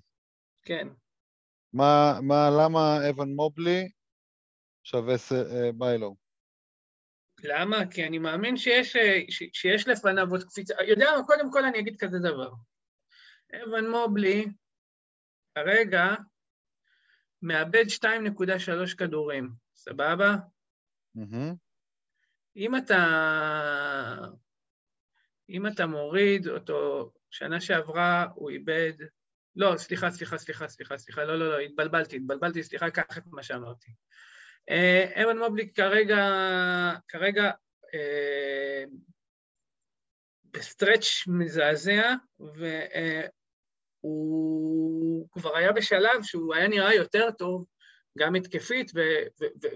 כן. למה אבן מובלי שווה ביי לואו? למה? כי אני מאמין שיש לפניו עוד קפיצה. יודע, קודם כל אני אגיד כזה דבר. אבן מובלי, הרגע, מאבד 2.3 כדורים, סבבה? אם אתה מוריד אותו, שנה שעברה הוא איבד, לא, סליחה, לא, התבלבלתי, סליחה, כך את מה שאמרתי. אבן מובלי כרגע בסטרץ' מזעזע, הוא כבר היה בשלב שהוא היה נראה יותר טוב, גם התקפית,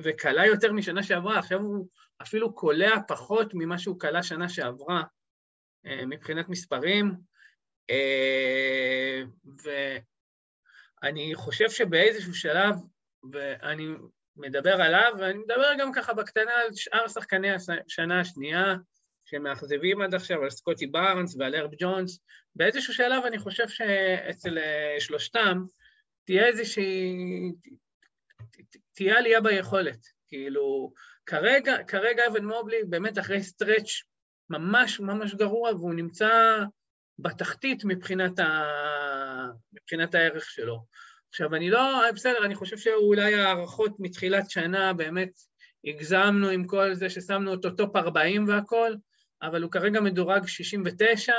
וקלה יותר משנה שעברה, עכשיו הוא אפילו קולע פחות ממה שהוא קלה שנה שעברה, מבחינת מספרים, ואני חושב שבאיזשהו שלב, ואני מדבר עליו, ואני מדבר גם ככה בקטנה על שאר שחקני השנה השנייה, שמאכזבים עד עכשיו על סקוטי בארנס ועל הרב ג'ונס, באיזשהו שלב אני חושב שאצל שלושתם תהיה איזושהי, תהיה עלייה ביכולת, כאילו כרגע אבן מובלי באמת אחרי סטרץ' ממש ממש גרוע, והוא נמצא בתחתית מבחינת הערך שלו. עכשיו אני לא, בסדר, אני חושב שאולי הערכות מתחילת שנה באמת הגזמנו עם כל זה ששמנו אותו טופ 40 והכל, אבל הוא כרגע מדורג 69,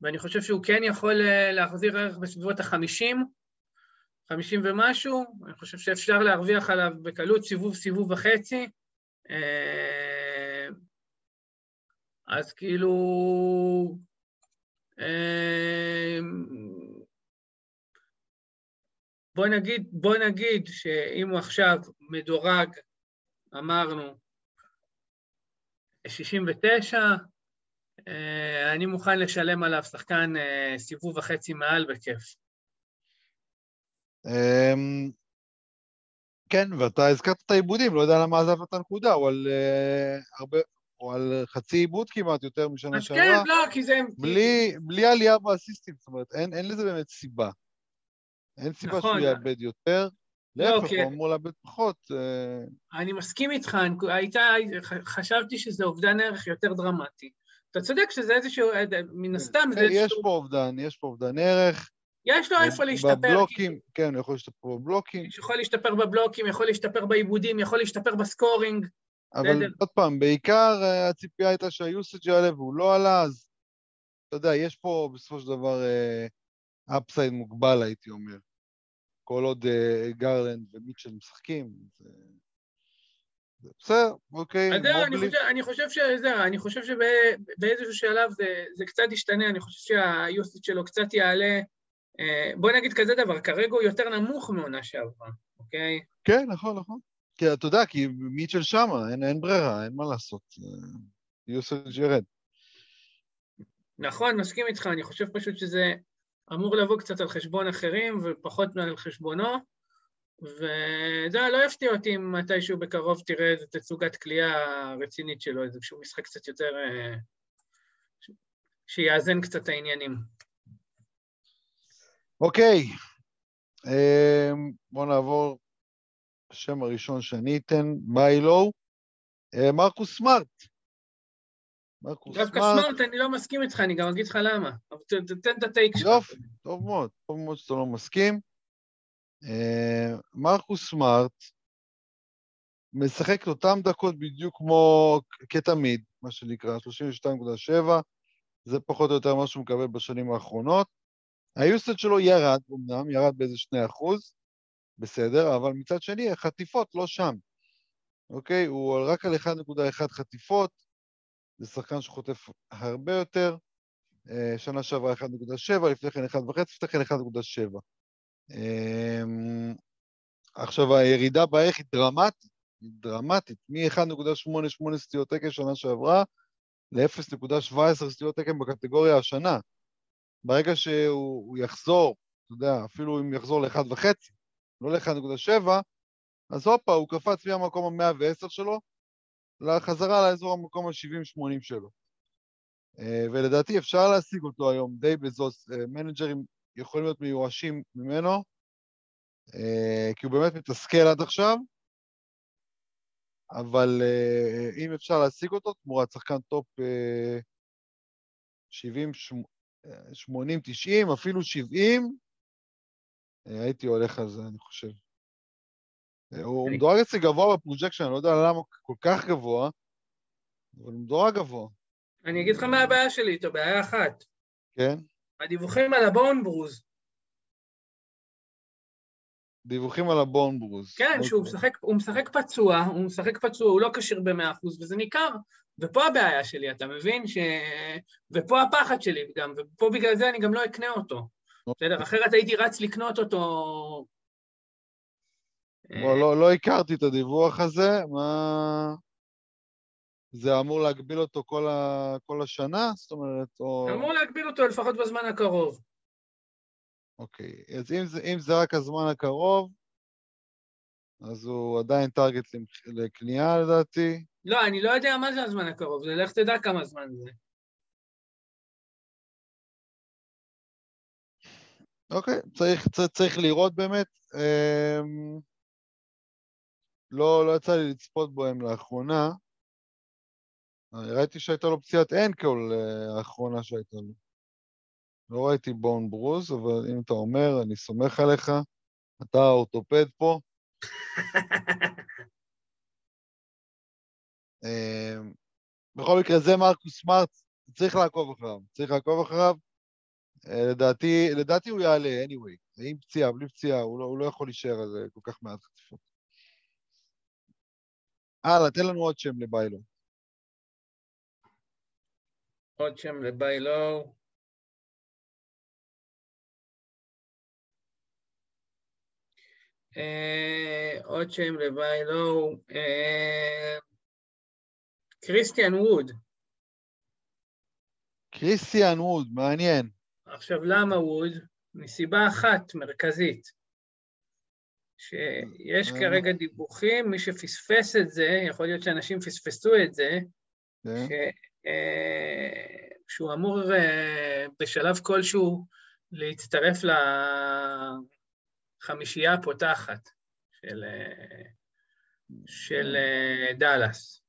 ואני חושב שהוא כן יכול להחזיר ערך בסביבות ה-50, 50 ומשהו, אני חושב שאפשר להרוויח עליו בקלות סיבוב וחצי, אז כאילו, בוא נגיד שאם הוא עכשיו מדורג, אמרנו, 69, אני מוכן לשלם עליו שחקן סיבוב וחצי מעל בכיף. כן, ואתה הזכרת את העיבודים, לא יודע למה עזב את הנקודה, או על חצי עיבוד כמעט יותר משנה שעברה. אז כן, לא, כי זה... בלי עלייה באסיסטים, זאת אומרת, אין לזה באמת סיבה. אין סיבה שהוא יאבד יותר, להפך, הוא אמור לאבד פחות. אני מסכים איתך, חשבתי שזה אובדן ערך יותר דרמטי. אתה צודק שזה איזשהו, מן הסתם זה איזשהו... יש פה אובדן ערך. יש לו איפה להשתפר. בבלוקים, כן, יכול להשתפר בבלוקים. יכול להשתפר בבלוקים, יכול להשתפר בעיבודים, יכול להשתפר בסקורינג. אבל עוד פעם, בעיקר הציפייה הייתה שהיוסג' יעלה והוא לא עלה, אז אתה יודע, יש פה בסופו של דבר אפסייד מוגבל, הייתי אומר. כל עוד גרלנד ומיטשל משחקים, זה בסדר, אוקיי. אני חושב שבאיזשהו שלב זה קצת ישתנה, אני חושב שהיוסג' שלו קצת יעלה, בוא נגיד כזה דבר, כרגע הוא יותר נמוך מעונה שעברה, אוקיי? כן, נכון, נכון. כי אתה יודע, כי מיטשל שם, אין ברירה, אין מה לעשות. יוסג' ירד. נכון, מסכים איתך, אני חושב פשוט שזה אמור לבוא קצת על חשבון אחרים, ופחות על חשבונו, וזה לא יפתיע אותי אם מתישהו בקרוב תראה את תצוגת כלייה הרצינית שלו, איזשהו משחק קצת יותר, שיאזן קצת העניינים. אוקיי, בואו נעבור לשם הראשון שאני אתן, ביי לואו, מרקוס סמארט. דווקא סמארט, אני לא מסכים איתך, אני גם אגיד לך למה, אבל תתן את הטייק שלך. יופי, טוב מאוד שאתה לא מסכים. מרקוס סמארט משחק אותם דקות בדיוק כמו כתמיד, מה שנקרא, 32.7, זה פחות או יותר מה שהוא מקבל בשנים האחרונות. היוסד שלו ירד, אמנם, ירד באיזה 2%, בסדר, אבל מצד שני, החטיפות לא שם. אוקיי, הוא רק על 1.1 חטיפות, זה שחקן שחוטף הרבה יותר, שנה שעברה 1.7, לפני כן 1.5, לפני כן 1.7. עכשיו, הירידה בערך היא דרמטית, מ-1.88 סטיות תקן שנה שעברה, ל-0.17 סטיות תקן בקטגוריה השנה. ברגע שהוא יחזור, אתה יודע, אפילו אם יחזור ל-1.5, לא ל-1.7, אז הופה, הוא קפץ מהמקום ה-110 שלו, לחזרה לאזור המקום ה-70-80 שלו. ולדעתי אפשר להשיג אותו היום, די בזאת, מנג'רים יכולים להיות מיואשים ממנו, כי הוא באמת מתסכל עד עכשיו, אבל אם אפשר להשיג אותו, תמורת שחקן טופ 70-80, 80, 90, אפילו 70, הייתי הולך על זה, אני חושב. הוא מדורג אצלי גבוה בפרוג'קשן, אני לא יודע למה כל כך גבוה, אבל הוא מדורג גבוה. אני אגיד לך מה הבעיה שלי איתו, בעיה אחת. כן? הדיווחים על הבון ברוז. כן, שהוא משחק פצוע, הוא לא קשיר ב-100%, וזה ניכר. ופה הבעיה שלי, אתה מבין? ופה הפחד שלי גם, ופה בגלל זה אני גם לא אקנה אותו. בסדר, אחרת הייתי רץ לקנות אותו... לא הכרתי את הדיווח הזה, מה... זה אמור להגביל אותו כל השנה? זאת אומרת, או... אמור להגביל אותו לפחות בזמן הקרוב. אוקיי, אז אם זה רק הזמן הקרוב, אז הוא עדיין טרגט לקנייה לדעתי. לא, אני לא יודע מה זה הזמן הקרוב, זה לך תדע כמה זמן זה. אוקיי, צריך לראות באמת. לא יצא לי לצפות בהם לאחרונה. ראיתי שהייתה לו פציעת אנקל האחרונה שהייתה לו. לא ראיתי בון ברוז, אבל אם אתה אומר, אני סומך עליך, אתה האורתופד פה. בכל מקרה זה מרקוס סמארט, צריך לעקוב אחריו, לדעתי הוא יעלה, anyway, עם פציעה, בלי פציעה, הוא לא יכול להישאר על זה כל כך מעט חטיפות. הלאה, תן לנו עוד שם לביילו. עוד שם ל-Buy Low. עוד שם ל-Buy Low. קריסטיאן ווד. קריסטיאן ווד, מעניין. עכשיו למה ווד? מסיבה אחת מרכזית, שיש כרגע דיווחים, מי שפספס את זה, יכול להיות שאנשים פספסו את זה, שהוא אמור בשלב כלשהו להצטרף לחמישייה הפותחת של דאלאס.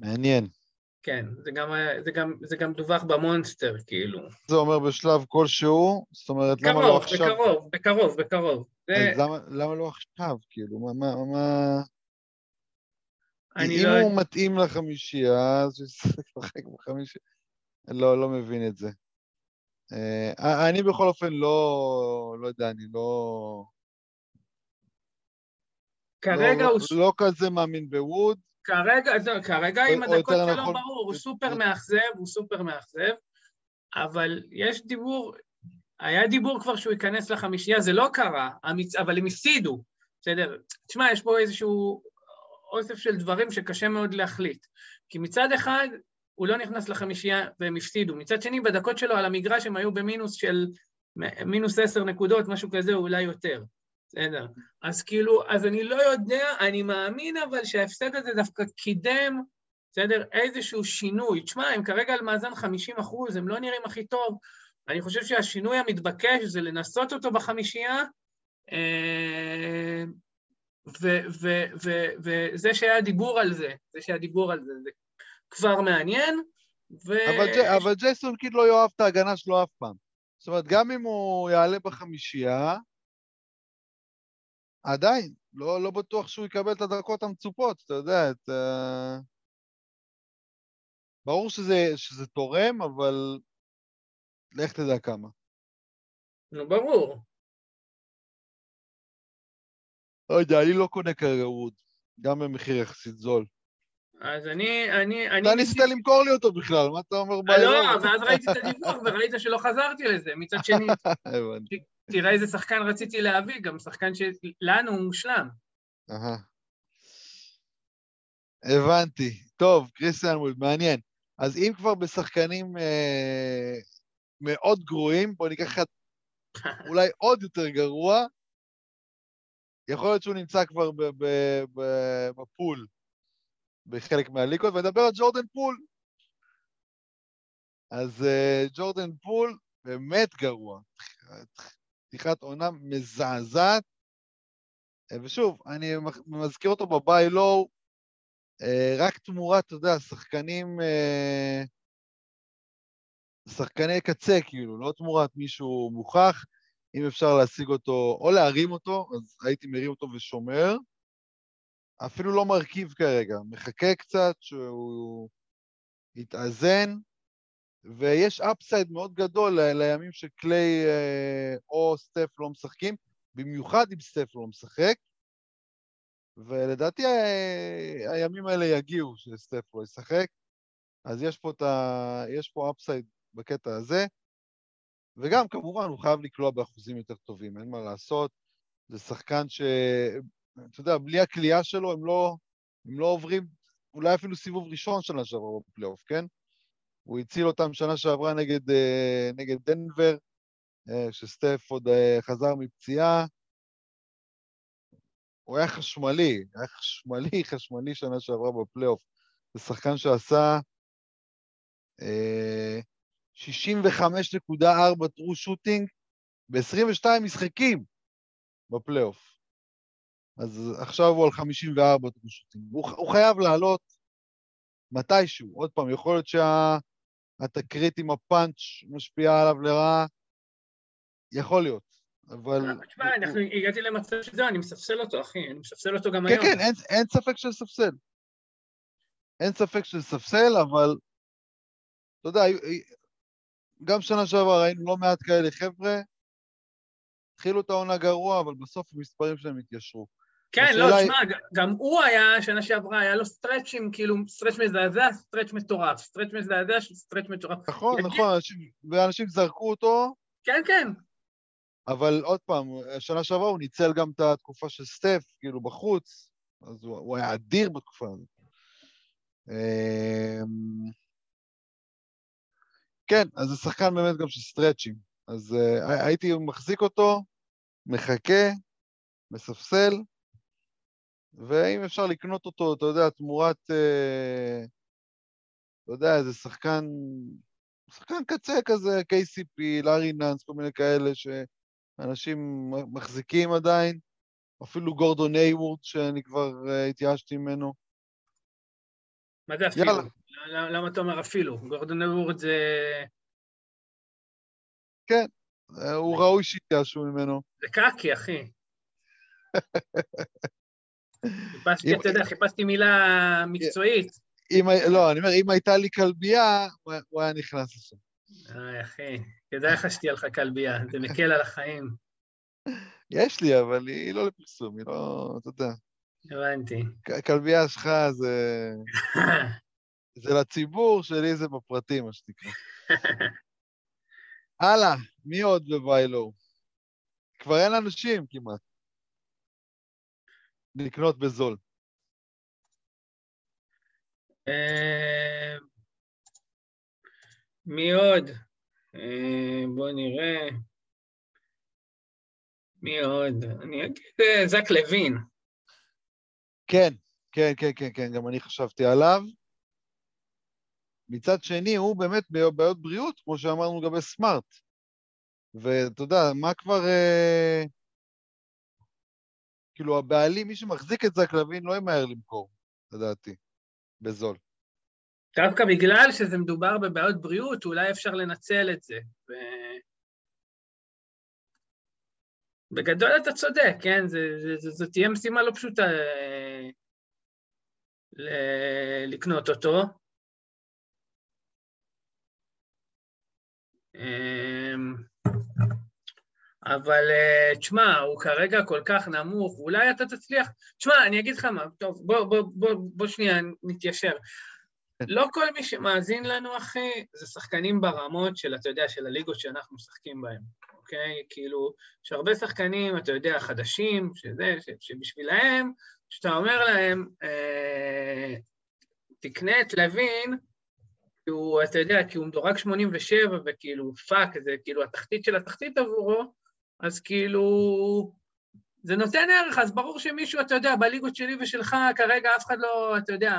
מעניין. כן, זה גם דווח במונסטר, כאילו. זה אומר בשלב כלשהו, זאת אומרת, למה לא עכשיו? בקרוב. למה לא עכשיו, כאילו? מה... אם הוא מתאים לחמישייה, אז ישחק בחמישייה. לא מבין את זה. אני בכל אופן לא יודע, אני לא... כרגע הוא... לא כזה מאמין בווד. כרגע עם הדקות שלו ברור, הוא סופר מאכזב, אבל יש דיבור, היה דיבור כבר שהוא ייכנס לחמישייה, זה לא קרה, אבל הם הפסידו, בסדר? תשמע, יש פה איזשהו אוסף של דברים שקשה מאוד להחליט, כי מצד אחד הוא לא נכנס לחמישייה והם הפסידו, מצד שני בדקות שלו על המגרש הם היו במינוס של מינוס 10 נקודות, משהו כזה אולי יותר. בסדר, אז כאילו, אז אני לא יודע, אני מאמין אבל שההפסד הזה דווקא קידם, בסדר, איזשהו שינוי, תשמע, הם כרגע על מאזן 50%, הם לא נראים הכי טוב, אני חושב שהשינוי המתבקש זה לנסות אותו בחמישייה, וזה שהיה דיבור על זה, זה כבר מעניין, אבל ג'ייסון קיד לא יאהב את ההגנה שלו אף פעם, זאת אומרת, גם אם הוא יעלה בחמישייה, עדיין, לא בטוח שהוא יקבל את הדקות המצופות, אתה יודע, ברור שזה תורם, אבל לך תדע כמה. נו, ברור. לא יודע, אני לא קונה כרגע, גם במחיר יחסית זול. אז אתה ניסית למכור לי אותו בכלל, מה אתה אומר? לא, ואז ראיתי את הדיווח וראית שלא חזרתי לזה, מצד שני. הבנתי. תראה איזה שחקן רציתי להביא, גם שחקן שלנו הוא מושלם. הבנתי. טוב, קריסטיאן ווד, מעניין. אז אם כבר בשחקנים מאוד גרועים, בוא ניקח אולי עוד יותר גרוע, יכול להיות שהוא נמצא כבר בפול, בחלק מהליקות, ונדבר על ג'ורדן פול. אז ג'ורדן פול באמת גרוע. פתיחת עונה מזעזעת, ושוב, אני מזכיר אותו בביי לואו, רק תמורת, אתה יודע, שחקני קצה, כאילו, לא תמורת מישהו מוכח, אם אפשר להשיג אותו, או להרים אותו, אז הייתי מרים אותו ושומר, אפילו לא מרכיב כרגע, מחכה קצת, שהוא יתאזן, ויש אפסייד מאוד גדול לימים שקלי או סטף לא משחקים, במיוחד אם סטף לא משחק, ולדעתי הימים האלה יגיעו שסטף לא ישחק, אז יש פה אפסייד בקטע הזה, וגם כמובן הוא חייב לקלוע באחוזים יותר טובים, אין מה לעשות, זה שחקן ש... אתה יודע, בלי הקליעה שלו הם לא עוברים, אולי אפילו סיבוב ראשון שנה שעברה בפלייאוף, כן? הוא הציל אותם שנה שעברה נגד דנבר, שסטף עוד חזר מפציעה. הוא היה חשמלי שנה שעברה בפלייאוף. זה שחקן שעשה 65.4 טרו שוטינג ב-22 משחקים בפלייאוף. אז עכשיו הוא על 54 טרו שוטינג. הוא חייב לעלות מתישהו. עוד פעם, יכול להיות התקרית עם הפאנץ' משפיעה עליו לרעה, יכול להיות, אבל... תשמע, אנחנו הגעתי למצב שזה, אני מספסל אותו, אחי, אני מספסל אותו גם היום. כן, אין ספק של ספסל. אין ספק של ספסל, אבל, אתה יודע, גם שנה שעבר ראינו לא מעט כאלה חבר'ה, התחילו את העונה גרוע, אבל בסוף המספרים שלהם התיישרו. כן, לא, תשמע, גם הוא היה, שנה שעברה, היה לו סטרצ'ים, כאילו, סטרצ' מזעזע, סטרצ' מטורף, סטרצ' מזעזע, סטרצ' מטורף. נכון, ואנשים זרקו אותו. כן, כן. אבל עוד פעם, שנה שעברה הוא ניצל גם את התקופה של סטף, כאילו, בחוץ, אז הוא היה אדיר בתקופה הזאת. כן, אז זה שחקן באמת גם של סטרצ'ים. אז הייתי מחזיק אותו, מחכה, מספסל, ואם אפשר לקנות אותו, אתה יודע, תמורת, אתה יודע, איזה שחקן קצה כזה, KCP, לארי ננס, כל מיני כאלה שאנשים מחזיקים עדיין, אפילו גורדון אייוורד, שאני כבר התייאשתי ממנו. מה זה אפילו? למה אתה אומר אפילו? גורדון אייוורד זה... כן, הוא ראוי שהתייאשו ממנו. זה קאקי, אחי. חיפשתי מילה מקצועית. לא, אני אומר, אם הייתה לי כלבייה, הוא היה נכנס לשם. איי, אחי, כדאי לך שתהיה לך כלבייה, זה מקל על החיים. יש לי, אבל היא לא לפרסום, היא לא, אתה יודע. הבנתי. כלבייה שלך זה לציבור, שלי זה בפרטים, מה שתקרא. הלאה, מי עוד בביי לואו? כבר אין אנשים כמעט. לקנות בזול. מי עוד? בוא נראה. מי עוד? אני אגיד זק לוין. כן, כן, כן, כן, כן, גם אני חשבתי עליו. מצד שני, הוא באמת בעיות בריאות, כמו שאמרנו לגבי סמארט. ואתה יודע, מה כבר... כאילו הבעלים, מי שמחזיק את זק לוין, לא ימהר למכור, לדעתי, בזול. דווקא בגלל שזה מדובר בבעיות בריאות, אולי אפשר לנצל את זה. בגדול אתה צודק, כן? זו תהיה משימה לא פשוטה לקנות אותו. אבל תשמע, הוא כרגע כל כך נמוך, אולי אתה תצליח, תשמע, אני אגיד לך מה, טוב, בוא שנייה, נתיישר. לא כל מי שמאזין לנו, אחי, זה שחקנים ברמות של, אתה יודע, של הליגות שאנחנו משחקים בהם, אוקיי? כאילו, שהרבה שחקנים, אתה יודע, חדשים, שבשבילהם, שאתה אומר להם, תקנה את לוין, כאילו, אתה יודע, כי הוא מדורג 87, וכאילו, פאק, זה כאילו התחתית של התחתית עבורו, אז כאילו, זה נותן ערך, אז ברור שמישהו, אתה יודע, בליגות שלי ושלך, כרגע אף אחד לא, אתה יודע,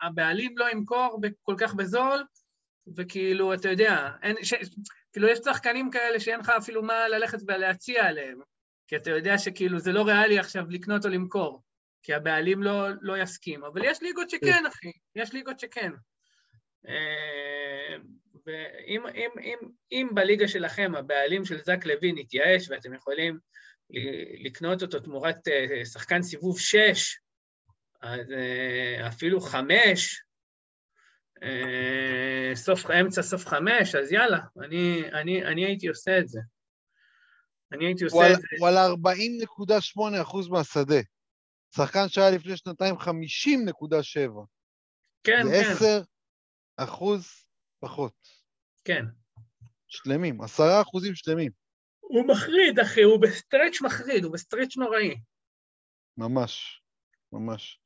הבעלים לא ימכור כל כך בזול, וכאילו, אתה יודע, כאילו יש צחקנים כאלה שאין לך אפילו מה ללכת ולהציע עליהם, כי אתה יודע שכאילו זה לא ריאלי עכשיו לקנות או למכור, כי הבעלים לא יסכים, אבל יש ליגות שכן, אחי, יש ליגות שכן. ואם בליגה שלכם הבעלים של זק לוין התייאש ואתם יכולים לקנות אותו תמורת שחקן סיבוב 6, אז אפילו 5, אמצע סוף 5, אז יאללה, אני הייתי עושה את זה. הוא על 40.8% מהשדה. שחקן שהיה לפני שנתיים 50.7. כן, כן. 10% פחות. כן. שלמים, 10% שלמים. הוא מחריד, אחי, הוא בסטרץ' מחריד, הוא בסטרץ' נוראי. ממש, ממש.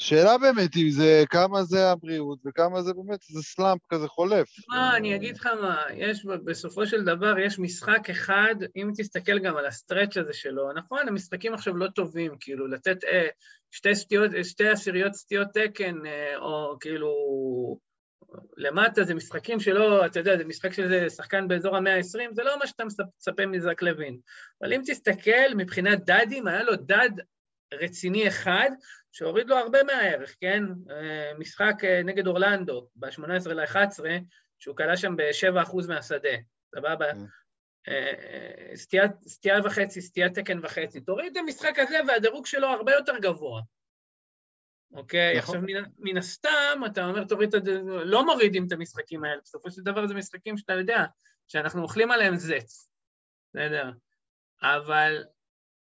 שאלה באמת, אם זה, כמה זה הבריאות, וכמה זה באמת, זה סלאמפ כזה חולף. מה, אני אגיד לך מה, יש, בסופו של דבר, יש משחק אחד, אם תסתכל גם על הסטרץ' הזה שלו, נכון, המשחקים עכשיו לא טובים, כאילו, לתת שתי עשיריות סטיות תקן, או כאילו, למטה, זה משחקים שלא, אתה יודע, זה משחק של שחקן באזור ה-120, זה לא מה שאתה מצפה מזק לוין. אבל אם תסתכל, מבחינת דאדים, היה לו דאד רציני אחד, שהוריד לו הרבה מהערך, כן? משחק נגד אורלנדו, ב-18-11, שהוא קלה שם ב-7% מהשדה, סבבה? סטייה וחצי, סטייה תקן וחצי. תוריד את המשחק הזה, והדירוג שלו הרבה יותר גבוה. אוקיי, עכשיו מן הסתם, אתה אומר, תוריד את זה, לא מורידים את המשחקים האלה, בסופו של דבר זה משחקים שאתה יודע, שאנחנו אוכלים עליהם זץ, אתה יודע, אבל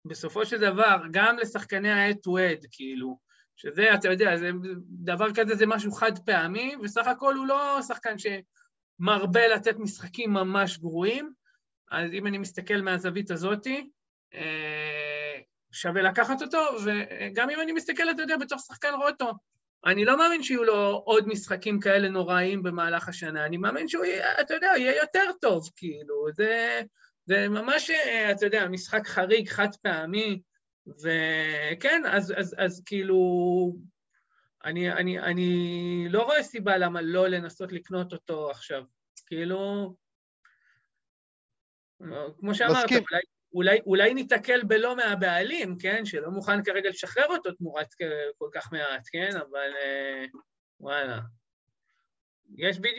בסופו של דבר, גם לשחקני ה-head-to-head, כאילו, שזה, אתה יודע, זה, דבר כזה זה משהו חד פעמי, וסך הכל הוא לא שחקן שמרבה לתת משחקים ממש גרועים, אז אם אני מסתכל מהזווית הזאת, שווה לקחת אותו, וגם אם אני מסתכל, אתה יודע, בתור שחקן רוטו, אני לא מאמין שיהיו לו עוד משחקים כאלה נוראים במהלך השנה, אני מאמין שהוא יהיה, אתה יודע, יהיה יותר טוב, כאילו, זה ממש, אתה יודע, משחק חריג, חד פעמי, וכן, אז כאילו, אני לא רואה סיבה למה לא לנסות לקנות אותו עכשיו, כאילו, כמו שאמרת, אולי ניתקל בלא מהבעלים, כן? שלא מוכן כרגע לשחרר אותו תמורת כל כך מעט, כן? אבל וואלה. יש בדיוק,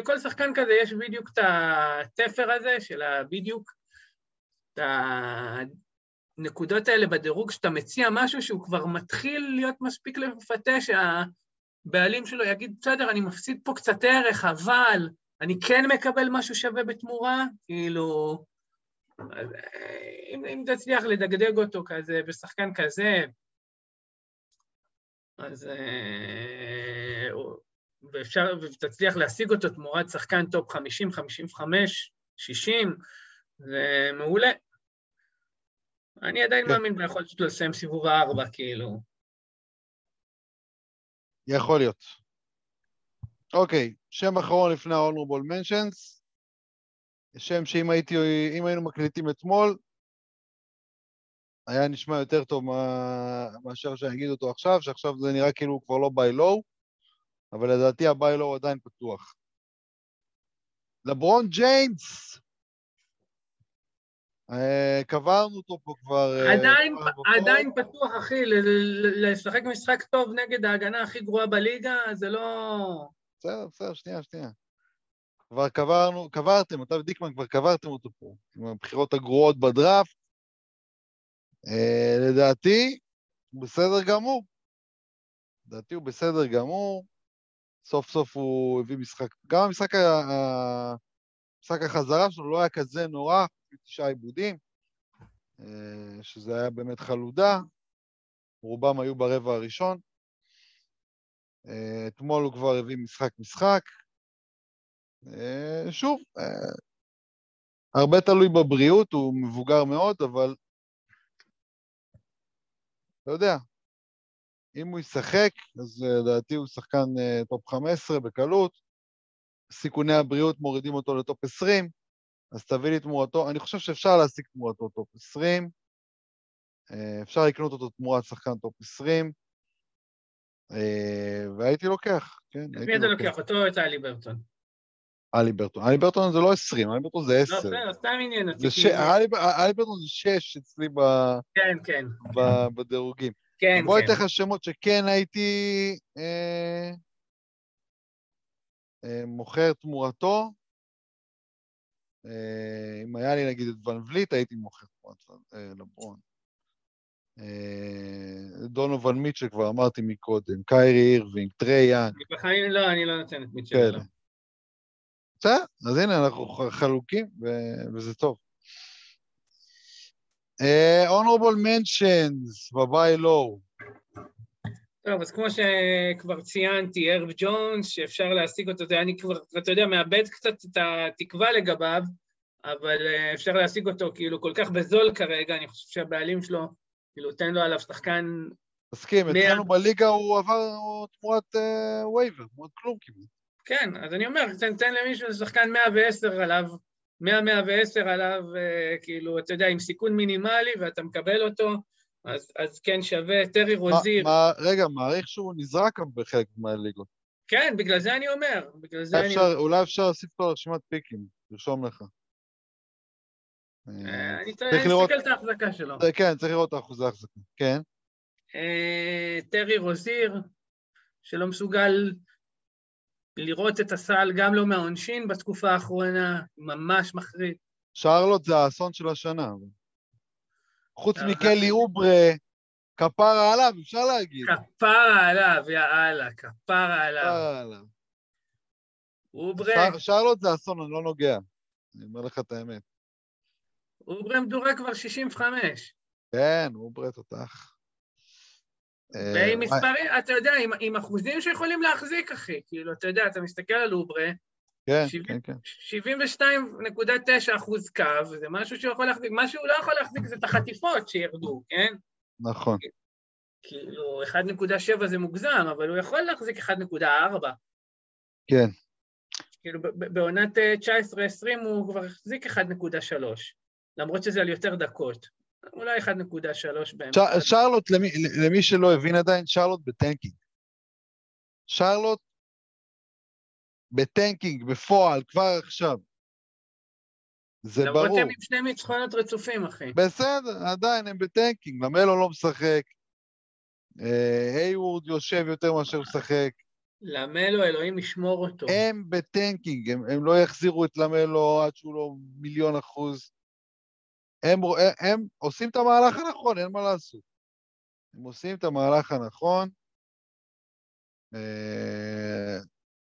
לכל שחקן כזה יש בדיוק את התפר הזה של בדיוק את הנקודות האלה בדירוג, שאתה מציע משהו שהוא כבר מתחיל להיות מספיק לפתה, שהבעלים שלו יגיד, בסדר, אני מפסיד פה קצת ערך, אבל אני כן מקבל משהו שווה בתמורה, כאילו, אז אם תצליח לדגדג אותו כזה, בשחקן כזה, אז ותצליח להשיג אותו תמורת שחקן טופ 50, 55, 60, זה מעולה. אני עדיין מאמין ביכולת שלו לסיים סיבוב 4, כאילו. יכול להיות. אוקיי, שם אחרון לפני ה-Honorable Mentions, שם שאם היינו מקליטים אתמול, היה נשמע יותר טוב מאשר שאני אגיד אותו עכשיו, שעכשיו זה נראה כאילו הוא כבר לא ביי לואו, אבל לדעתי הביי לואו עדיין פתוח. לברון ג'יימס! קברנו אותו פה כבר... עדיין פתוח, אחי, לשחק משחק טוב נגד ההגנה הכי גרועה בליגה, זה לא... בסדר, שנייה. כבר קברתם, אתה ודיקמן כבר קברתם אותו פה, עם הבחירות הגרועות בדראפט, לדעתי הוא בסדר גמור, סוף סוף הוא הביא משחק, גם המשחק החזרה שלו לא היה כזה נורא, 9 עיבודים, שזה היה באמת חלודה, רובם היו ברבע הראשון, אתמול הוא כבר הביא משחק, שוב, הרבה תלוי בבריאות, הוא מבוגר מאוד, אבל לא יודע, אם הוא ישחק, אז לדעתי הוא שחקן טופ 15 בקלות, סיכוני הבריאות מורידים אותו לטופ 20, אז תביא לי תמורתו, אני חושב שאפשר להשיג תמורתו טופ 20, אפשר לקנות אותו תמורת שחקן טופ 20, והייתי לוקח, כן, הייתי לוקח. מי אתה לוקח אותו או את אלי ברטון? אלי ברטון. אלי ברטון זה לא 20, אלי ברטון זה 10. לא, בסדר, סתם עניין אותי. אלי ברטון זה 6 אצלי בדירוגים. כן. בואי תלך השמות שכן הייתי מוכר תמורתו. אם היה לי נגיד את ון וליט, הייתי מוכר תמורת לברון. דונובן מיטשל כבר אמרתי מקודם, קיירי אירווינג, טרי יאנג. בחיים לא, אני לא נותן את מיטשל. כן. אז הנה, אנחנו חלוקים, וזה טוב. Honorable Mentions, בביי לואו. טוב, אז כמו שכבר ציינתי, הרב ג'ונס, שאפשר להשיג אותו, אני כבר, אתה יודע, מאבד קצת את התקווה לגביו, אבל אפשר להשיג אותו כאילו כל כך בזול כרגע, אני חושב שהבעלים שלו, כאילו, תן לו עליו שחקן... תסכים, אצלנו בליגה הוא עבר תמורת וייבר, תמורת כלום כמעט. כן, אז אני אומר, תן למישהו לשחקן 110 עליו, 100-110 עליו, כאילו, אתה יודע, עם סיכון מינימלי, ואתה מקבל אותו, אז כן שווה, טרי רוזיר. רגע, מעריך שהוא נזרק בחלק מהליגות. כן, בגלל זה אני אומר. אולי אפשר להוסיף לו רשימת פיקים, לרשום לך. אני אסתכל את ההחזקה שלו. כן, צריך לראות את אחוז ההחזקה, כן. טרי רוזיר, שלא מסוגל... לראות את הסל, גם לא מהעונשין בתקופה האחרונה, ממש מחריד. שרלוט זה האסון של השנה. חוץ מקלי אוברה, כפרה עליו, אפשר להגיד. כפרה עליו, יאללה, כפרה עליו. אוברה. שרלוט זה האסון, אני לא נוגע. אני אומר לך את האמת. אוברה מדורג כבר 65. כן, הוא ברט אותך. ועם מספרים, אתה יודע, עם אחוזים שיכולים להחזיק, אחי, כאילו, אתה יודע, אתה מסתכל על לוברה, 72.9% קו, זה משהו שהוא יכול להחזיק, מה שהוא לא יכול להחזיק זה את החטיפות שירדו, כן? נכון. כאילו, 1.7 זה מוגזם, אבל הוא יכול להחזיק 1.4. כן. כאילו, בעונת 19-20 הוא כבר החזיק 1.3, למרות שזה על יותר דקות. אולי 1.3 באמת. שרלוט, למי שלא הבין עדיין, שרלוט בטנקינג. שרלוט בטנקינג, בפועל, כבר עכשיו. זה ברור. למרות הם עם שני ניצחונות רצופים, אחי. בסדר, עדיין הם בטנקינג. למלו לא משחק. היוורד יושב יותר מאשר משחק. למלו, אלוהים ישמור אותו. הם בטנקינג, הם לא יחזירו את למלו עד שהוא לא 1,000,000%. הם עושים את המהלך הנכון, אין מה לעשות. הם עושים את המהלך הנכון,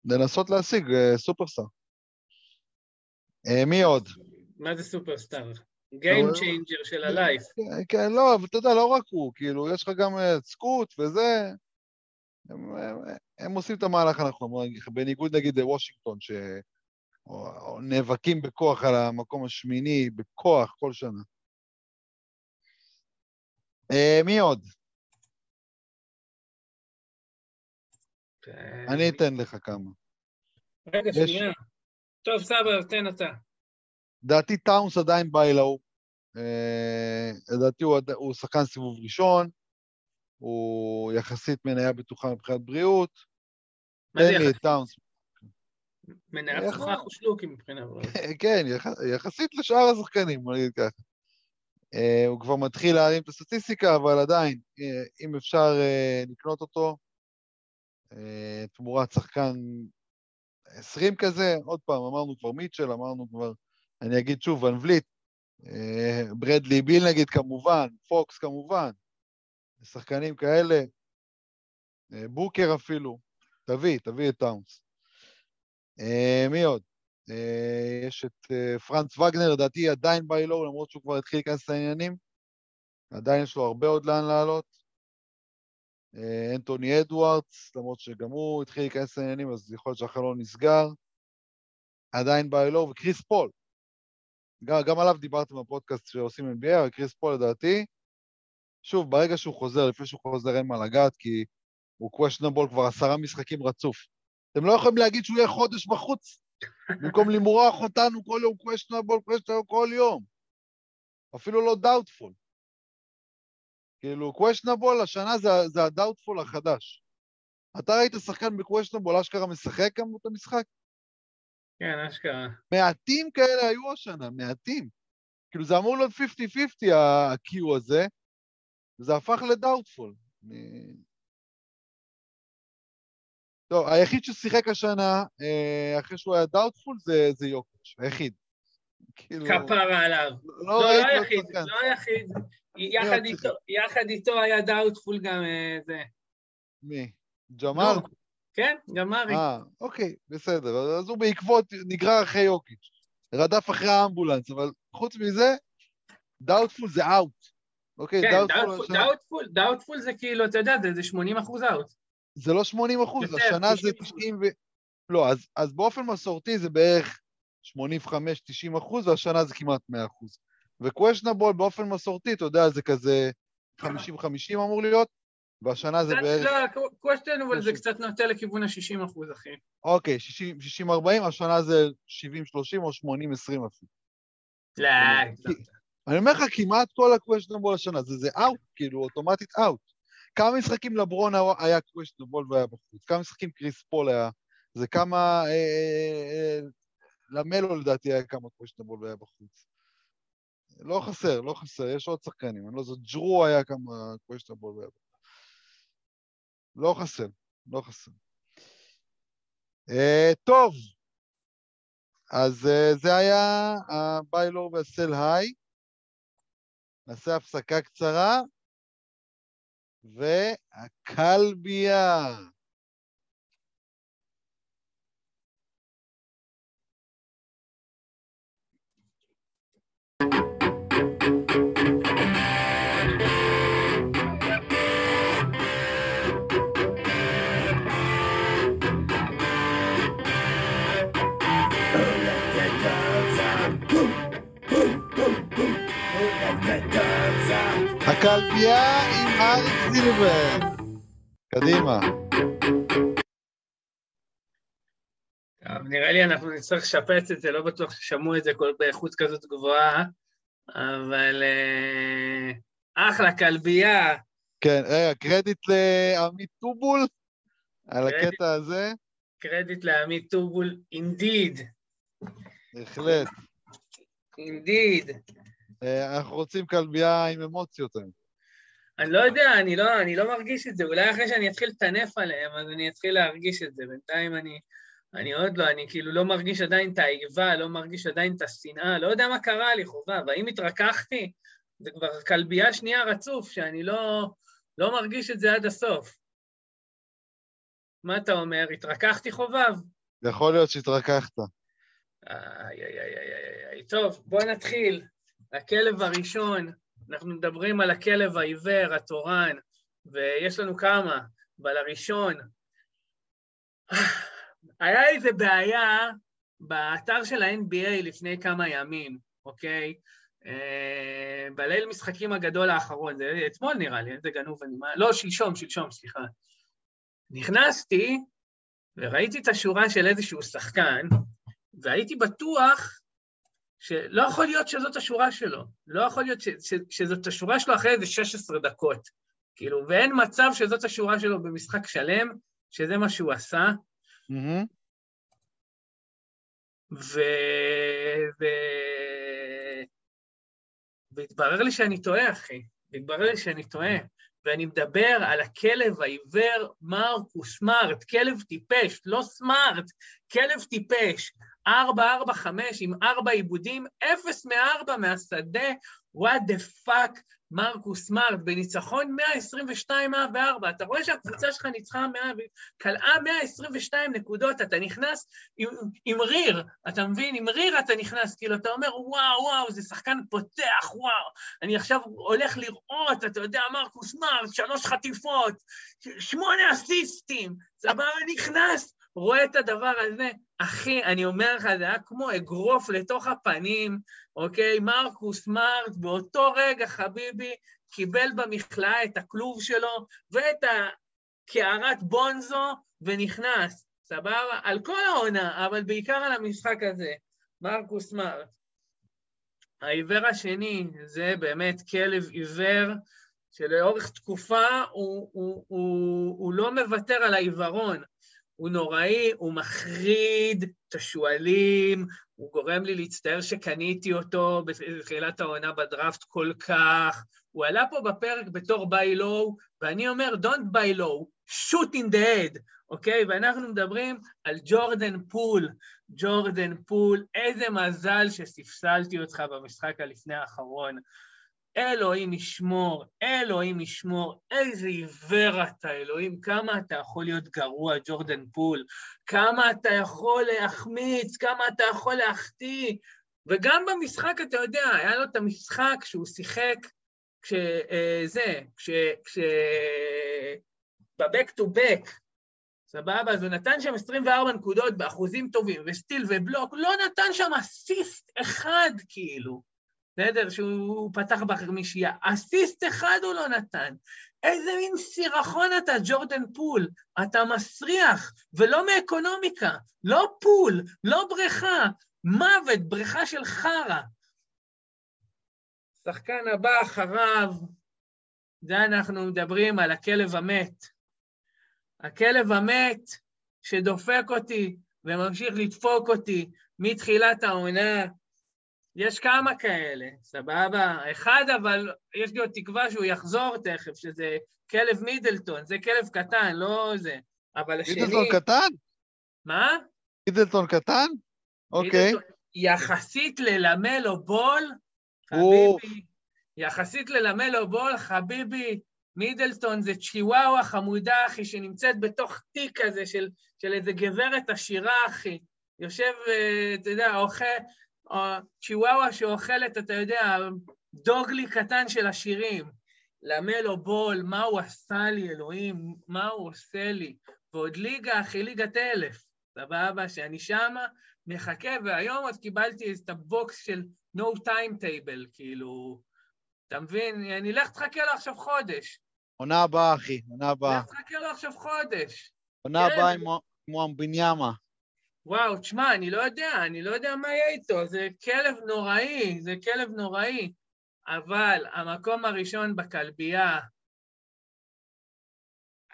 לנסות להשיג סופרסטאר. מי עוד? מה זה סופרסטאר? Game changer של הלייף. כן, לא, אבל אתה יודע, לא רק הוא, כאילו, יש לך גם סקוט וזה, הם עושים את המהלך הנכון, בניגוד נגיד לוושינגטון, ש... או נאבקים בכוח על המקום השמיני, בכוח כל שנה. מי עוד? אני אתן לך כמה. רגע, שנייה. טוב, סבא, תן אתה. דעתי טאונס עדיין בא אלו. דעתי הוא שחקן סיבוב ראשון, הוא יחסית מניה בטוחה מבחינת בריאות. מה זה יחסית? מנהל שחקן חושלוקי מבחינה. כן, יחסית לשאר השחקנים, נגיד ככה. הוא כבר מתחיל להרים את הסטטיסטיקה, אבל עדיין, אם אפשר לקנות אותו, תמורת שחקן 20 כזה, עוד פעם, אמרנו כבר מיטשל, אמרנו כבר, אני אגיד שוב, ון וליט, ברדלי ביל נגיד כמובן, פוקס כמובן, שחקנים כאלה, בוקר אפילו, תביא את טאונס. מי עוד? יש את פרנץ וגנר, דעתי עדיין ביי לואו, למרות שהוא כבר התחיל להיכנס לעניינים, עדיין יש לו הרבה עוד לאן לעלות. אנטוני אדוארדס, למרות שגם הוא התחיל להיכנס לעניינים, אז יכול להיות שהחלון נסגר, עדיין ביי לואו, וקריס פול, גם עליו דיברתם בפודקאסט שעושים NBA, וקריס פול לדעתי, שוב, ברגע שהוא חוזר, לפני שהוא חוזר אין מה לגעת, כי הוא questionable כבר 10 משחקים רצוף, אתם לא יכולים להגיד שהוא יהיה חודש בחוץ, במקום למרוח אותנו כל יום, questionable כל יום. אפילו לא doubtful. כאילו, questionable השנה זה ה-doubtful החדש. אתה ראית שחקן ב-questionable, אשכרה משחק גם את המשחק? כן, אשכרה. מעטים כאלה היו השנה, מעטים. כאילו, זה אמור להיות 50-50 ה-Q הזה, וזה הפך ל-doubtful. טוב, היחיד ששיחק השנה, אחרי שהוא היה דאוטפול, זה יוקש, היחיד. כפרה עליו. לא היחיד, לא היחיד. יחד איתו היה דאוטפול גם זה. מי? ג'מאל? כן, ג'מארי. אוקיי, בסדר. אז הוא בעקבות נגרר אחרי יוקיץ'. רדף אחרי האמבולנס, אבל חוץ מזה, דאוטפול זה אאוט. אוקיי, דאוטפול זה כאילו, אתה יודע, זה 80% אאוט. זה לא 80%, השנה זה 90 ו... לא, אז באופן מסורתי זה בערך 85-90%, והשנה זה כמעט 100%. ו-questionable באופן מסורתי, אתה יודע, זה כזה 50-50 אמור להיות, והשנה זה בערך... לא, questionable זה קצת נוטה לכיוון ה-60%, אחי. אוקיי, 60-40, השנה זה 70-30 או 80-20 אפילו. לא, אני אומר לך, כמעט כל ה-questionable השנה, זה out, כאילו, אוטומטית out. כמה משחקים לברון היה questionable והיה בחוץ, כמה משחקים קריס פול היה, זה כמה, למלו לדעתי היה כמה questionable והיה בחוץ. לא חסר, יש עוד שחקנים, אני לא זאת, ג'רו היה כמה questionable והיה בחוץ. לא חסר. טוב, אז זה היה ה-Buy Low וה-Sell High, נעשה הפסקה קצרה, והכלביה. צפייה עם אריק סילבר. קדימה. נראה לי אנחנו נצטרך לשפץ את זה, לא בטוח ששמעו את זה באיכות כזאת גבוהה, אבל אחלה כלבייה. כן, רגע, קרדיט לעמית טובול על הקטע הזה. קרדיט לעמית טובול, אינדיד. בהחלט. אינדיד. אנחנו רוצים כלבייה עם אמוציות. אני לא יודע, אני לא מרגיש את זה, אולי אחרי שאני אתחיל לטנף עליהם, אז אני אתחיל להרגיש את זה, בינתיים אני עוד לא, אני כאילו לא מרגיש עדיין את האיבה, לא מרגיש עדיין את השנאה, לא יודע מה קרה לי, חובה, והאם התרככתי, זה כבר כלבייה שנייה רצוף, שאני לא מרגיש את זה עד הסוף. מה אתה אומר? התרככתי חובב? יכול להיות שהתרככת. טוב, בוא נתחיל. הכלב הראשון, אנחנו מדברים על הכלב העיוור, התורן, ויש לנו כמה, אבל הראשון, היה איזה בעיה באתר של ה-NBA לפני כמה ימים, אוקיי? בליל משחקים הגדול האחרון, זה אתמול נראה לי, זה גנוב, לא, שלשום, סליחה. נכנסתי וראיתי את השורה של איזשהו שחקן, והייתי בטוח שלא יכול להיות שזאת השורה שלו, לא יכול להיות שזאת השורה שלו אחרי איזה 16 דקות, כאילו, ואין מצב שזאת השורה שלו במשחק שלם, שזה מה שהוא עשה, והתברר לי שאני טועה, אחי, ואני מדבר על הכלב העיוור מרקוס סמארט, כלב טיפש, לא סמארט, כלב טיפש, 445 עם 4 עיבודים, 0 מ-4 מהשדה, what the fuck, מרקוס סמארט, בניצחון 122-104, אתה רואה שהקבוצה שלך ניצחה, קלעה 122 נקודות, אתה נכנס עם ריר, אתה מבין, עם ריר אתה נכנס, כאילו אתה אומר, וואו, זה שחקן פותח, וואו, אני עכשיו הולך לראות, אתה יודע, מרקוס סמארט, 3 חטיפות, 8 אסיסטים, סבבה, נכנס, רואה את הדבר הזה, אחי, אני אומר לך, זה היה כמו אגרוף לתוך הפנים, אוקיי, מרקוס סמארט, באותו רגע חביבי, קיבל במכלאה את הכלוב שלו, ואת הקערת בונזו, ונכנס, סבבה, על כל העונה, אבל בעיקר על המשחק הזה, מרקוס סמארט. העיוור השני, זה באמת כלב עיוור, שלאורך תקופה, הוא לא מוותר על העיוורון, הוא נוראי, הוא מחריד את השואלים, הוא גורם לי להצטער שקניתי אותו בתחילת העונה בדראפט כל כך, הוא עלה פה בפרק בתור buy low, ואני אומר, don't buy low, shoot in the head, אוקיי? ואנחנו מדברים על ג'ורדן פול, ג'ורדן פול, איזה מזל שספסלתי אותך במשחק הלפני האחרון, אלוהים ישמור, אלוהים ישמור, איזה עיוור אתה, אלוהים, כמה אתה יכול להיות גרוע, ג'ורדן פול, כמה אתה יכול להחמיץ, כמה אתה יכול להחטיא, וגם במשחק, אתה יודע, היה לו את המשחק שהוא שיחק, בבק טו בק, סבבה, אז הוא נתן שם 24 נקודות באחוזים טובים, וסטיל ובלוק, לא נתן שם אסיסט אחד, כאילו, בסדר, שהוא פתח בחמישייה, אסיסט אחד הוא לא נתן, איזה מין סירחון אתה, ג'ורדן פול, אתה מסריח, ולא מאקונומיקה, לא פול, לא בריכה, מוות, בריכה של חרה. שחקן הבא אחריו, זה אנחנו מדברים על הכלב המת, הכלב המת שדופק אותי, וממשיך לדפוק אותי מתחילת העונה, יש כמה כאלה, סבבה, אחד, אבל יש לי עוד תקווה שהוא יחזור תכף, שזה כלב מידלטון, זה כלב קטן, לא זה, אבל השני... מידלטון קטן? מה? מידלטון קטן? אוקיי. יחסית ללמלו בול, חביבי, מידלטון זה צ'יוואווה חמודה, אחי, שנמצאת בתוך תיק הזה של איזה גברת עשירה, אחי, יושב, אתה יודע, אוכל... או צ'יוואווה שאוכלת, אתה יודע, דוגלי קטן של השירים, למלו בול, מה הוא עשה לי, אלוהים, מה הוא עושה לי, ועוד ליגה, אחי, ליגת 1000, סבבה, שאני שמה, מחכה, והיום עוד קיבלתי את הבוקס של no time table, כאילו, אתה מבין? נלך תחכה לו עכשיו חודש. עונה הבאה, אחי, עונה הבאה. נלך תחכה לו עכשיו חודש. עונה הבאה כמו אמביניאמה. וואו, תשמע, אני לא יודע מה יהיה איתו, זה כלב נוראי, אבל המקום הראשון בכלבייה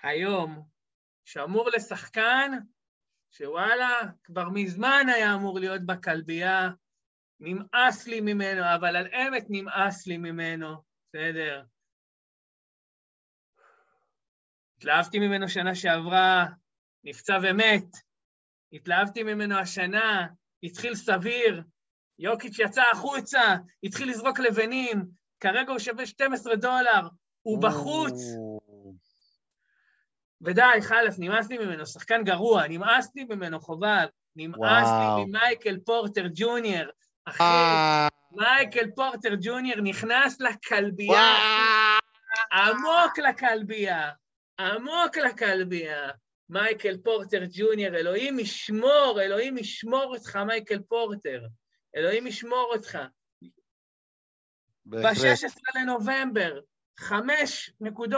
היום, שאמור לשחקן, שוואלה, כבר מזמן היה אמור להיות בכלבייה, נמאס לי ממנו, אבל על אמת נמאס לי ממנו, בסדר. התלהבתי ממנו שנה שעברה, נפצע ומת, התלהבתי ממנו השנה, התחיל סביר, יוקיץ' יצא החוצה, התחיל לזרוק לבנים, כרגע הוא שווה $12, הוא בחוץ. ודי, חלף, נמאס לי ממנו, שחקן גרוע, נמאס לי ממנו, חובל, נמאס לי ממייקל פורטר ג'וניור, אחי, מייקל פורטר ג'וניור נכנס לכלבייה, עמוק לכלבייה, מייקל פורטר ג'וניור, אלוהים ישמור אותך, מייקל פורטר, אלוהים ישמור אותך. ב-16 לנובמבר, 5.3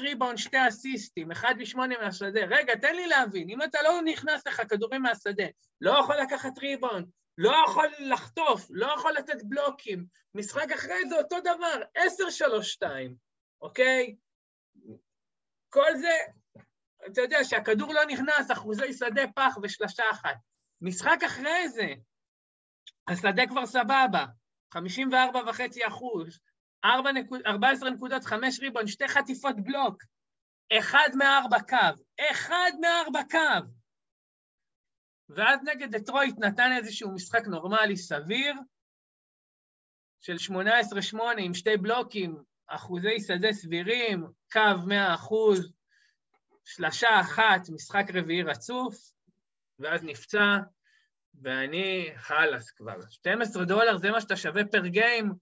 ריבאונד, 2 אסיסטים, 1 מ-8 מהשדה. רגע, תן לי להבין, אם אתה לא נכנס לך כדורים מהשדה, לא יכול לקחת ריבאונד, לא יכול לחטוף, לא יכול לתת בלוקים, משחק אחרי זה אותו דבר, 10-3-2, אוקיי? כל זה, אתה יודע שהכדור לא נכנס, אחוזי שדה פח ושלשה אחת. משחק אחרי זה, השדה כבר סבבה, 54.5%, 14.5 ריבון, 2 חטיפות בלוק, 1 מ-4 קו, 1 מ-4 קו. ואז נגד דטרויט נתן איזשהו משחק נורמלי סביר, של 18-8 עם 2 בלוקים, אחוזי שדה סבירים, קו 100%, 3-1, משחק רביעי רצוף, ואז נפצע, ואני חלס כבר. $12 זה מה שאתה שווה פר גיים,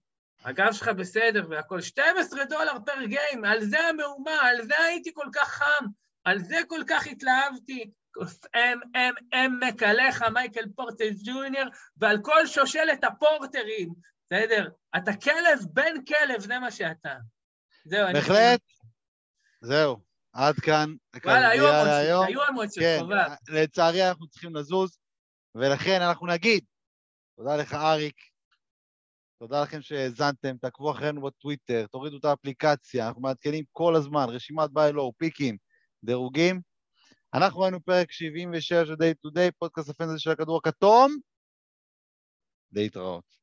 הגב שלך בסדר והכל, $12 פר גיים, על זה המאומה, על זה הייתי כל כך חם, על זה כל כך התלהבתי, מקלך מייקל פורטר ג'וניור, ועל כל שושלת הפורטרים, בסדר? אתה כלב בן כלב, זה מה שאתה. זהו. בהחלט, זהו, עד כאן. וואלה, היו המועצות, חובה. כן, לצערי אנחנו צריכים לזוז, ולכן אנחנו נגיד, תודה לך אריק, תודה לכם שהזנתם, תעקבו אחרינו בטוויטר, תורידו את האפליקציה, אנחנו מעדכנים כל הזמן, רשימת ביי לואו, פיקים, דירוגים. אנחנו היינו פרק 76 של Day to Day, פודקאסט הפנטזי של הכדור הכתום, להתראות.